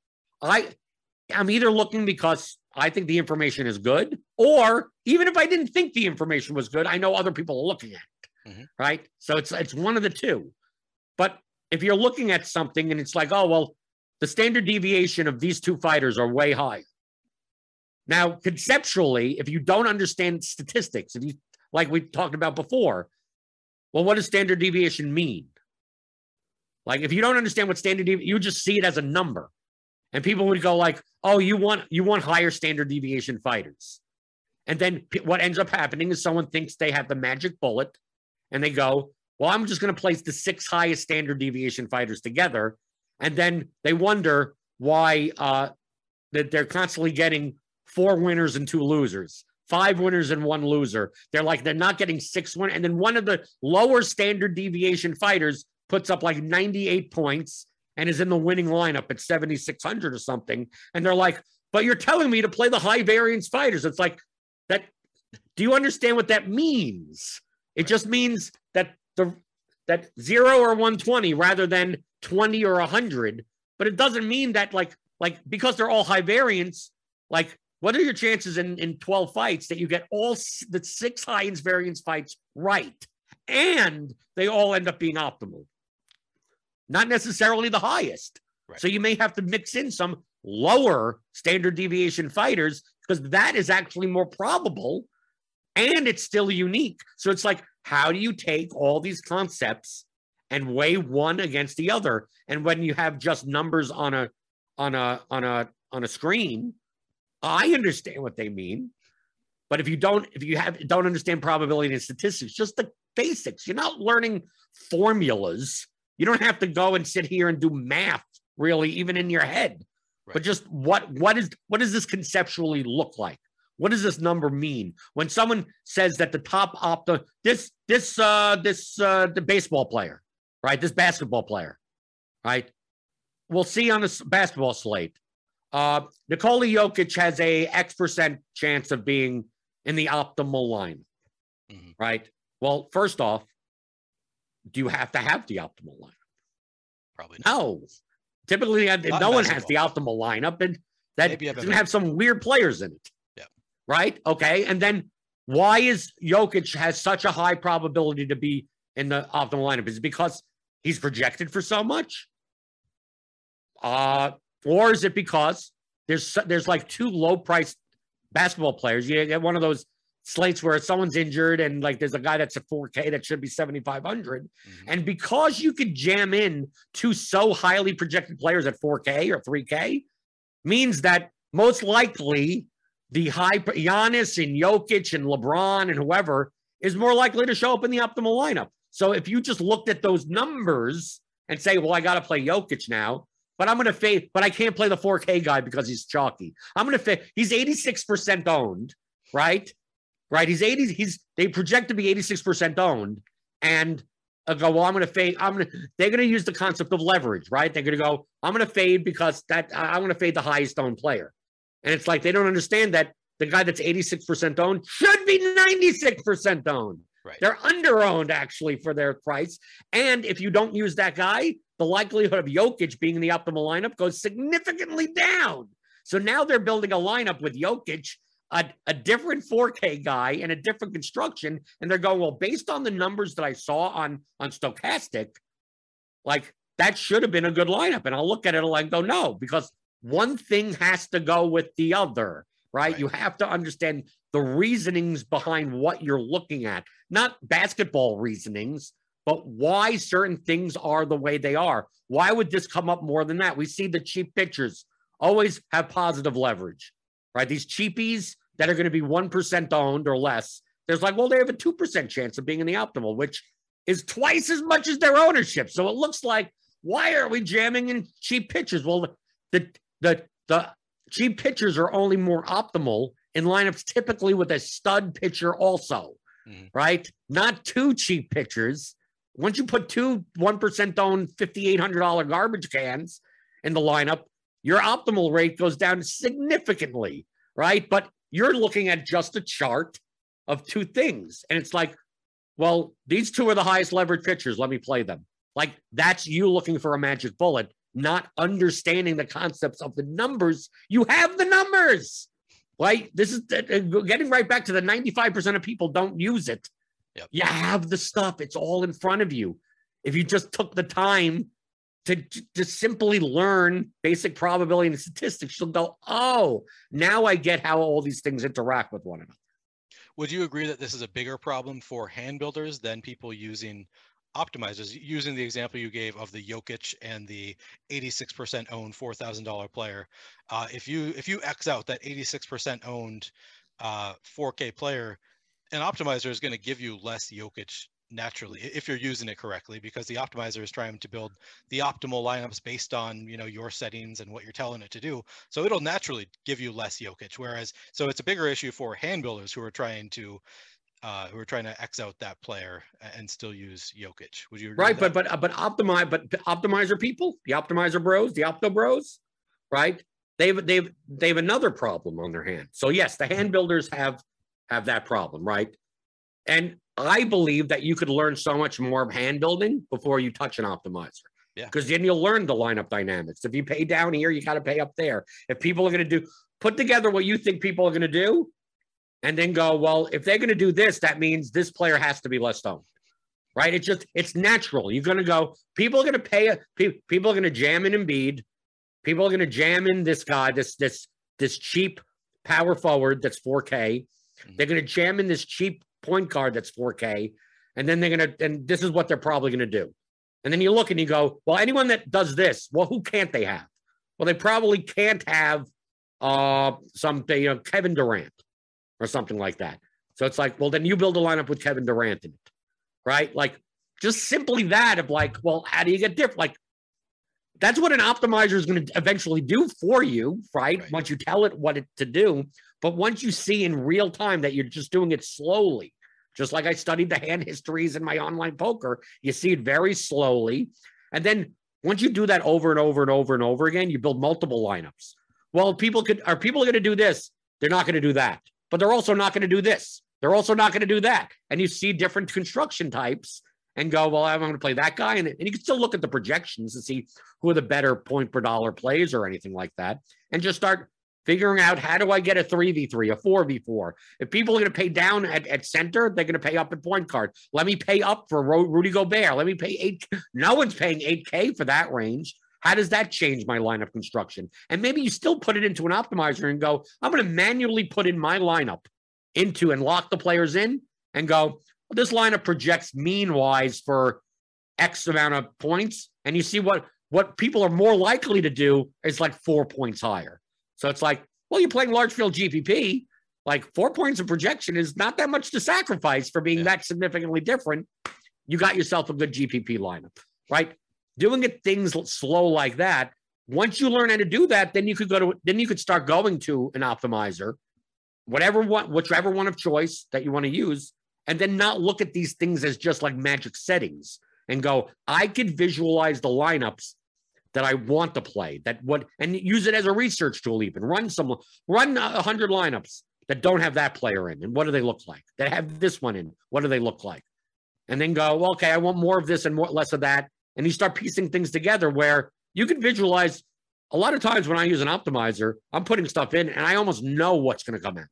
I'm either looking because I think the information is good, or even if I didn't think the information was good, I know other people are looking at it, right? So it's one of the two. But if you're looking at something and it's like, oh, well, the standard deviation of these two fighters are way higher. Now, conceptually, if you don't understand statistics, like we talked about before, well, what does standard deviation mean? Like, if you don't understand what standard deviation, you just see it as a number. And people would go like, oh, you want higher standard deviation fighters. And then what ends up happening is someone thinks they have the magic bullet, and they go, well, I'm just going to place the 6 highest standard deviation fighters together. And then they wonder why that they're constantly getting 4 winners and 2 losers, 5 winners and 1 loser. They're like, they're not getting 6 winners. And then one of the lower standard deviation fighters puts up like 98 points and is in the winning lineup at 7,600 or something. And they're like, but you're telling me to play the high variance fighters. It's like, that. Do you understand what that means? It just means that that 0 or 120 rather than 20 or 100, but it doesn't mean that like because they're all high variance, like what are your chances in 12 fights that you get all the 6 high variance fights right, and they all end up being optimal? Not necessarily the highest. Right. So you may have to mix in some lower standard deviation fighters because that is actually more probable and it's still unique. So it's like, how do you take all these concepts and weigh one against the other? And when you have just numbers on a screen, I understand what they mean. But if you don't, don't understand probability and statistics, just the basics, you're not learning formulas. You don't have to go and sit here and do math really, even in your head, right. But just what does this conceptually look like? What does this number mean? When someone says that the top opta, the baseball player, right? This basketball player, right? We'll see on the basketball slate. Nikola Jokic has a X% chance of being in the optimal line, mm-hmm. right? Well, first off, do you have to have the optimal lineup? Probably not. No. Typically, no one has the optimal lineup, and that doesn't have some weird players in it. Yeah. Right? Okay. And then why is Jokic has such a high probability to be in the optimal lineup? Is it because he's projected for so much? Or is it because there's like two low-priced basketball players? You get one of those slates where someone's injured and like there's a guy that's a 4K that should be 7,500. Mm-hmm. And because you could jam in two so highly projected players at 4K or 3K means that most likely the high Giannis and Jokic and LeBron and whoever is more likely to show up in the optimal lineup. So if you just looked at those numbers and say, well, I got to play Jokic now, but I'm going to fade, but I can't play the 4K guy because he's chalky. I'm going to fade. He's 86% owned, right? Right, they project to be 86% owned, and I go, well, I'm going to fade. They're going to use the concept of leverage, right? They're going to go, I'm going to fade because I'm going to fade the highest owned player, and it's like they don't understand that the guy that's 86% owned should be 96% owned. Right. They're underowned actually for their price, and if you don't use that guy, the likelihood of Jokic being in the optimal lineup goes significantly down. So now they're building a lineup with Jokic. A different 4K guy and a different construction, and they're going, well, based on the numbers that I saw on Stokastic, like that should have been a good lineup. And I'll look at it and go, no, because one thing has to go with the other, right? You have to understand the reasonings behind what you're looking at, not basketball reasonings, but why certain things are the way they are. Why would this come up more than that? We see the cheap pitchers always have positive leverage, right? These cheapies that are going to be 1% owned or less, there's like, well, they have a 2% chance of being in the optimal, which is twice as much as their ownership. So it looks like, why are we jamming in cheap pitchers? Well, the cheap pitchers are only more optimal in lineups typically with a stud pitcher also, right? Not two cheap pitchers. Once you put two 1% owned $5,800 garbage cans in the lineup, your optimal rate goes down significantly, right? But you're looking at just a chart of two things. And it's like, well, these two are the highest leverage pitchers. Let me play them. Like, that's you looking for a magic bullet, not understanding the concepts of the numbers. You have the numbers, right? This is getting right back to the 95% of people don't use it. Yep. You have the stuff. It's all in front of you. If you just took the time to simply learn basic probability and statistics, you'll go, oh, now I get how all these things interact with one another. Would you agree that this is a bigger problem for hand builders than people using optimizers? Using the example you gave of the Jokic and the 86% owned $4,000 player, if you X out that 86% owned 4K player, an optimizer is going to give you less Jokic naturally, if you're using it correctly, because the optimizer is trying to build the optimal lineups based on, you know, your settings and what you're telling it to do. So it'll naturally give you less Jokic. Whereas, so it's a bigger issue for hand builders who are trying to X out that player and still use Jokic. Would you agree? Right, but optimizer people, the optimizer bros, the opto bros, right? They've another problem on their hand. So yes, the hand builders have that problem, right? And I believe that you could learn so much more of hand building before you touch an optimizer. Yeah. Because then you'll learn the lineup dynamics. If you pay down here, you got to pay up there. If people are going to do, put together what you think people are going to do and then go, well, if they're going to do this, that means this player has to be less owned, right? It's natural. You're going to go, people are going to jam in Embiid People are going to jam in this guy, this cheap power forward that's 4K. They're going to jam in this cheap point guard that's 4K, and then they're going to, and this is what they're probably going to do. And then you look and you go, well, anyone that does this, well, who can't they have? Well, they probably can't have Kevin Durant or something like that. So it's like, well, then you build a lineup with Kevin Durant in it, right? Like, just simply that of like, well, how do you get different? Like, that's what an optimizer is going to eventually do for you, right? Once you tell it what it to do. But once you see in real time that you're just doing it slowly, just like I studied the hand histories in my online poker, you see it very slowly. And then once you do that over and over and over and over again, you build multiple lineups. Well, people are going to do this. They're not going to do that. But they're also not going to do this. They're also not going to do that. And you see different construction types and go, well, I'm going to play that guy. And you can still look at the projections and see who are the better point per dollar plays or anything like that. And just start figuring out, how do I get a 3v3, a 4v4? If people are going to pay down at center, they're going to pay up at point guard. Let me pay up for Rudy Gobert. Let me pay 8. No one's paying 8K for that range. How does that change my lineup construction? And maybe you still put it into an optimizer and go, I'm going to manually put in my lineup into and lock the players in and go, well, this lineup projects mean-wise for X amount of points. And you see what people are more likely to do is like 4 points higher. So it's like, well, you're playing large field GPP. Like 4 points of projection is not that much to sacrifice for being that significantly different. You got yourself a good GPP lineup, right? Doing it things slow like that. Once you learn how to do that, then you could start going to an optimizer, whichever one of choice that you want to use, and then not look at these things as just like magic settings and go, I could visualize the lineups that I want to play and use it as a research tool, even run 100 lineups that don't have that player in. And what do they look like? That have this one in. What do they look like? And then go, well, okay, I want more of this and less of that. And you start piecing things together where you can visualize. A lot of times when I use an optimizer, I'm putting stuff in and I almost know what's going to come out.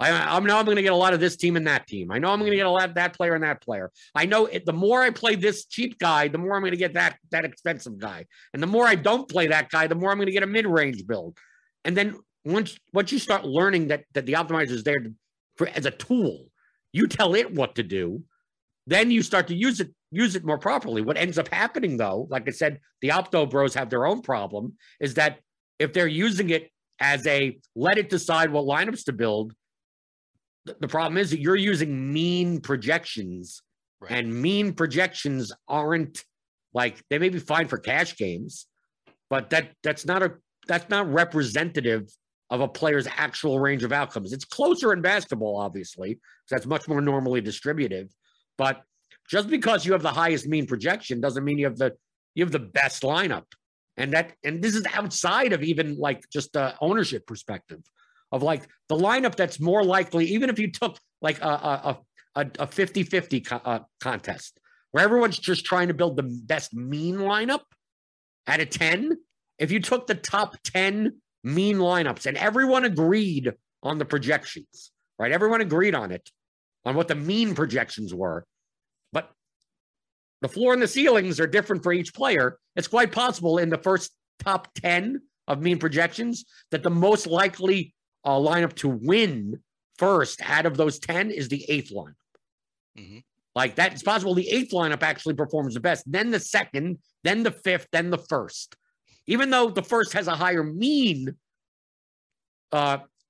I know I'm going to get a lot of this team and that team. I know I'm going to get a lot of that player and that player. I know the more I play this cheap guy, the more I'm going to get that expensive guy. And the more I don't play that guy, the more I'm going to get a mid-range build. And then once you start learning that the optimizer is there as a tool, you tell it what to do, then you start to use it more properly. What ends up happening, though, like I said, the opto bros have their own problem, is that if they're using it as a let it decide what lineups to build, the problem is that you're using mean projections, right? And mean projections aren't, like, they may be fine for cash games, but that's not representative of a player's actual range of outcomes. It's closer in basketball, obviously, because that's much more normally distributive, but just because you have the highest mean projection doesn't mean you have the best lineup. And this is outside of even like just the ownership perspective of like the lineup that's more likely, even if you took like a 50-50 contest where everyone's just trying to build the best mean lineup out of 10. If you took the top 10 mean lineups and everyone agreed on the projections, right? Everyone agreed on it, on what the mean projections were. But the floor and the ceilings are different for each player. It's quite possible in the first top 10 of mean projections that the most likely lineup to win first out of those 10 is the 8th lineup. Mm-hmm. Like that, it's possible the 8th lineup actually performs the best, then the 2nd, then the 5th, then the 1st. Even though the 1st has a higher mean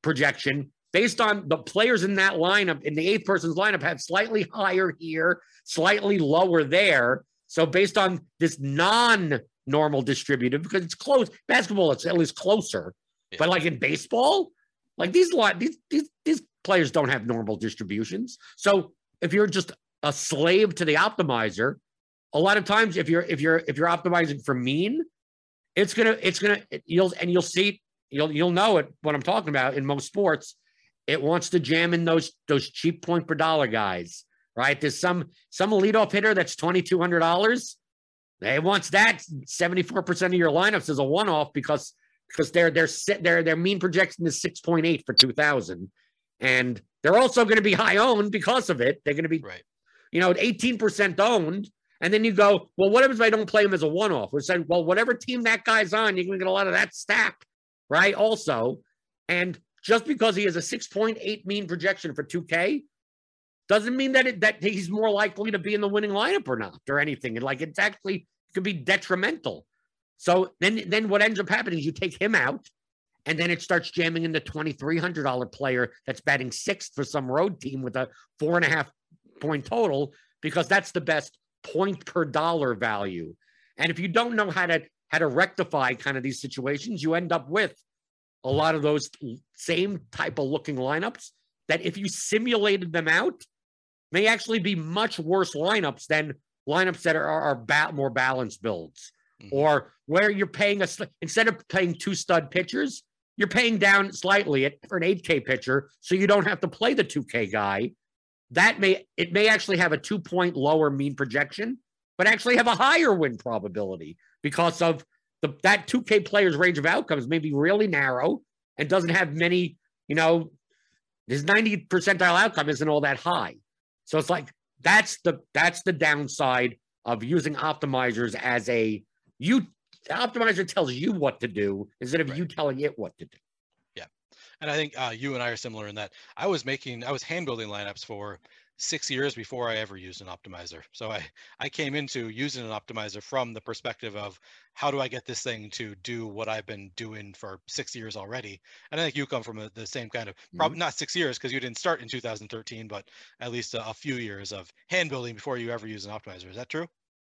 projection, based on the players in that lineup, in the 8th person's lineup, have slightly higher here, slightly lower there. So based on this non-normal distributive, because it's close, basketball it's at least closer, but like in baseball, like these players don't have normal distributions. So if you're just a slave to the optimizer, a lot of times if you're optimizing for mean, you'll know it what I'm talking about in most sports. It wants to jam in those cheap point per dollar guys, right? There's some leadoff hitter that's $2,200. It wants that 74% of your lineups as a one-off because their mean projection is 6.8 for 2,000, and they're also going to be high owned because of it. They're going to be 18% owned, And then you go, well, what if I don't play him as a one-off? We said, well, whatever team that guy's on, you're going to get a lot of that stack, right, also. And just because he has a 6.8 mean projection for 2K doesn't mean that that he's more likely to be in the winning lineup or not or anything. And, like, it's actually could be detrimental. So then what ends up happening is you take him out, and then it starts jamming in the $2,300 player that's batting sixth for some road team with a 4.5 point total because that's the best point per dollar value. And if you don't know how to rectify kind of these situations, you end up with a lot of those same type of looking lineups that if you simulated them out may actually be much worse lineups than lineups that are more balanced builds, or where you're paying instead of paying two stud pitchers, you're paying down slightly for an 8K pitcher. So you don't have to play the 2K guy. It may actually have a 2 point lower mean projection, but actually have a higher win probability because of that 2K player's range of outcomes may be really narrow and doesn't have many, his 90th percentile outcome isn't all that high. So it's like, that's the downside of using optimizers as the optimizer tells you what to do instead of you telling it what to do. And I think you and I are similar in that I was hand building lineups for 6 years before I ever used an optimizer. So I came into using an optimizer from the perspective of how do I get this thing to do what I've been doing for 6 years already. And I think you come from the same kind of, probably not 6 years because you didn't start in 2013, but at least a few years of hand building before you ever use an optimizer. Is that true?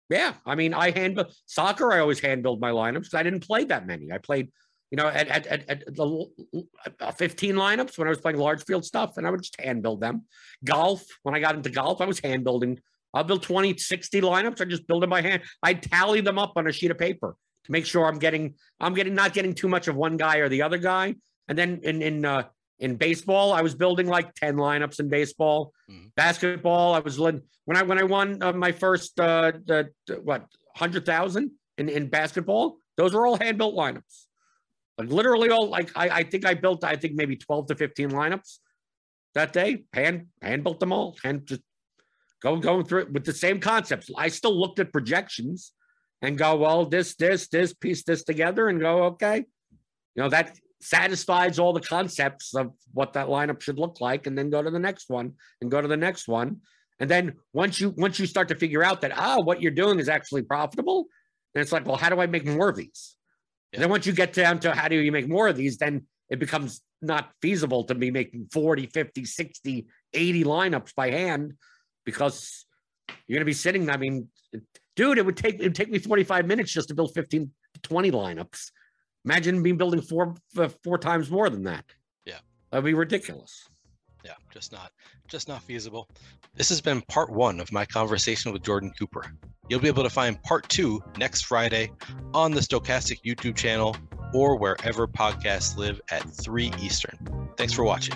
Yeah. I mean, I always hand build my lineups because I didn't play that many. I played at 15 lineups when I was playing large field stuff, and I would just hand build them. Golf, when I got into golf, I was hand building. I'll build 20, 60 lineups. I just build them by hand. I tally them up on a sheet of paper to make sure I'm not getting too much of one guy or the other guy. And then in baseball, I was building like 10 lineups in baseball. Basketball, I was when I won my first 100,000 in basketball. Those were all hand built lineups. Like literally all, like I think I built maybe 12 to 15 lineups that day. Hand built them all, and just going through it with the same concepts. I still looked at projections and go, well, this piece this together and go, okay, that satisfies all the concepts of what that lineup should look like, and then go to the next one and go to the next one, and then once you start to figure out that what you're doing is actually profitable, then it's like, well, how do I make more of these? And then once you get down to how do you make more of these, then it becomes not feasible to be making 40, 50, 60, 80 lineups by hand because you're going to be sitting. I mean, dude, it would take me 45 minutes just to build 15, 20 lineups. Imagine me building four times more than that. Yeah. That'd be ridiculous. Yeah, just not feasible. This has been part one of my conversation with Jordan Cooper. You'll be able to find part two next Friday on the Stokastic YouTube channel or wherever podcasts live at 3 Eastern. Thanks for watching.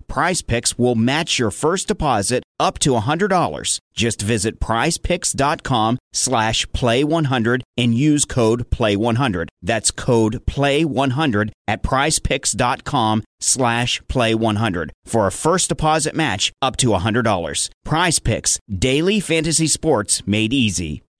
Prize Picks will match your first deposit up to $100. Just visit prizepicks.com/play100 and use code PLAY100. That's code PLAY100 at prizepicks.com/play100 for a first deposit match up to $100. Prize Picks, daily fantasy sports made easy.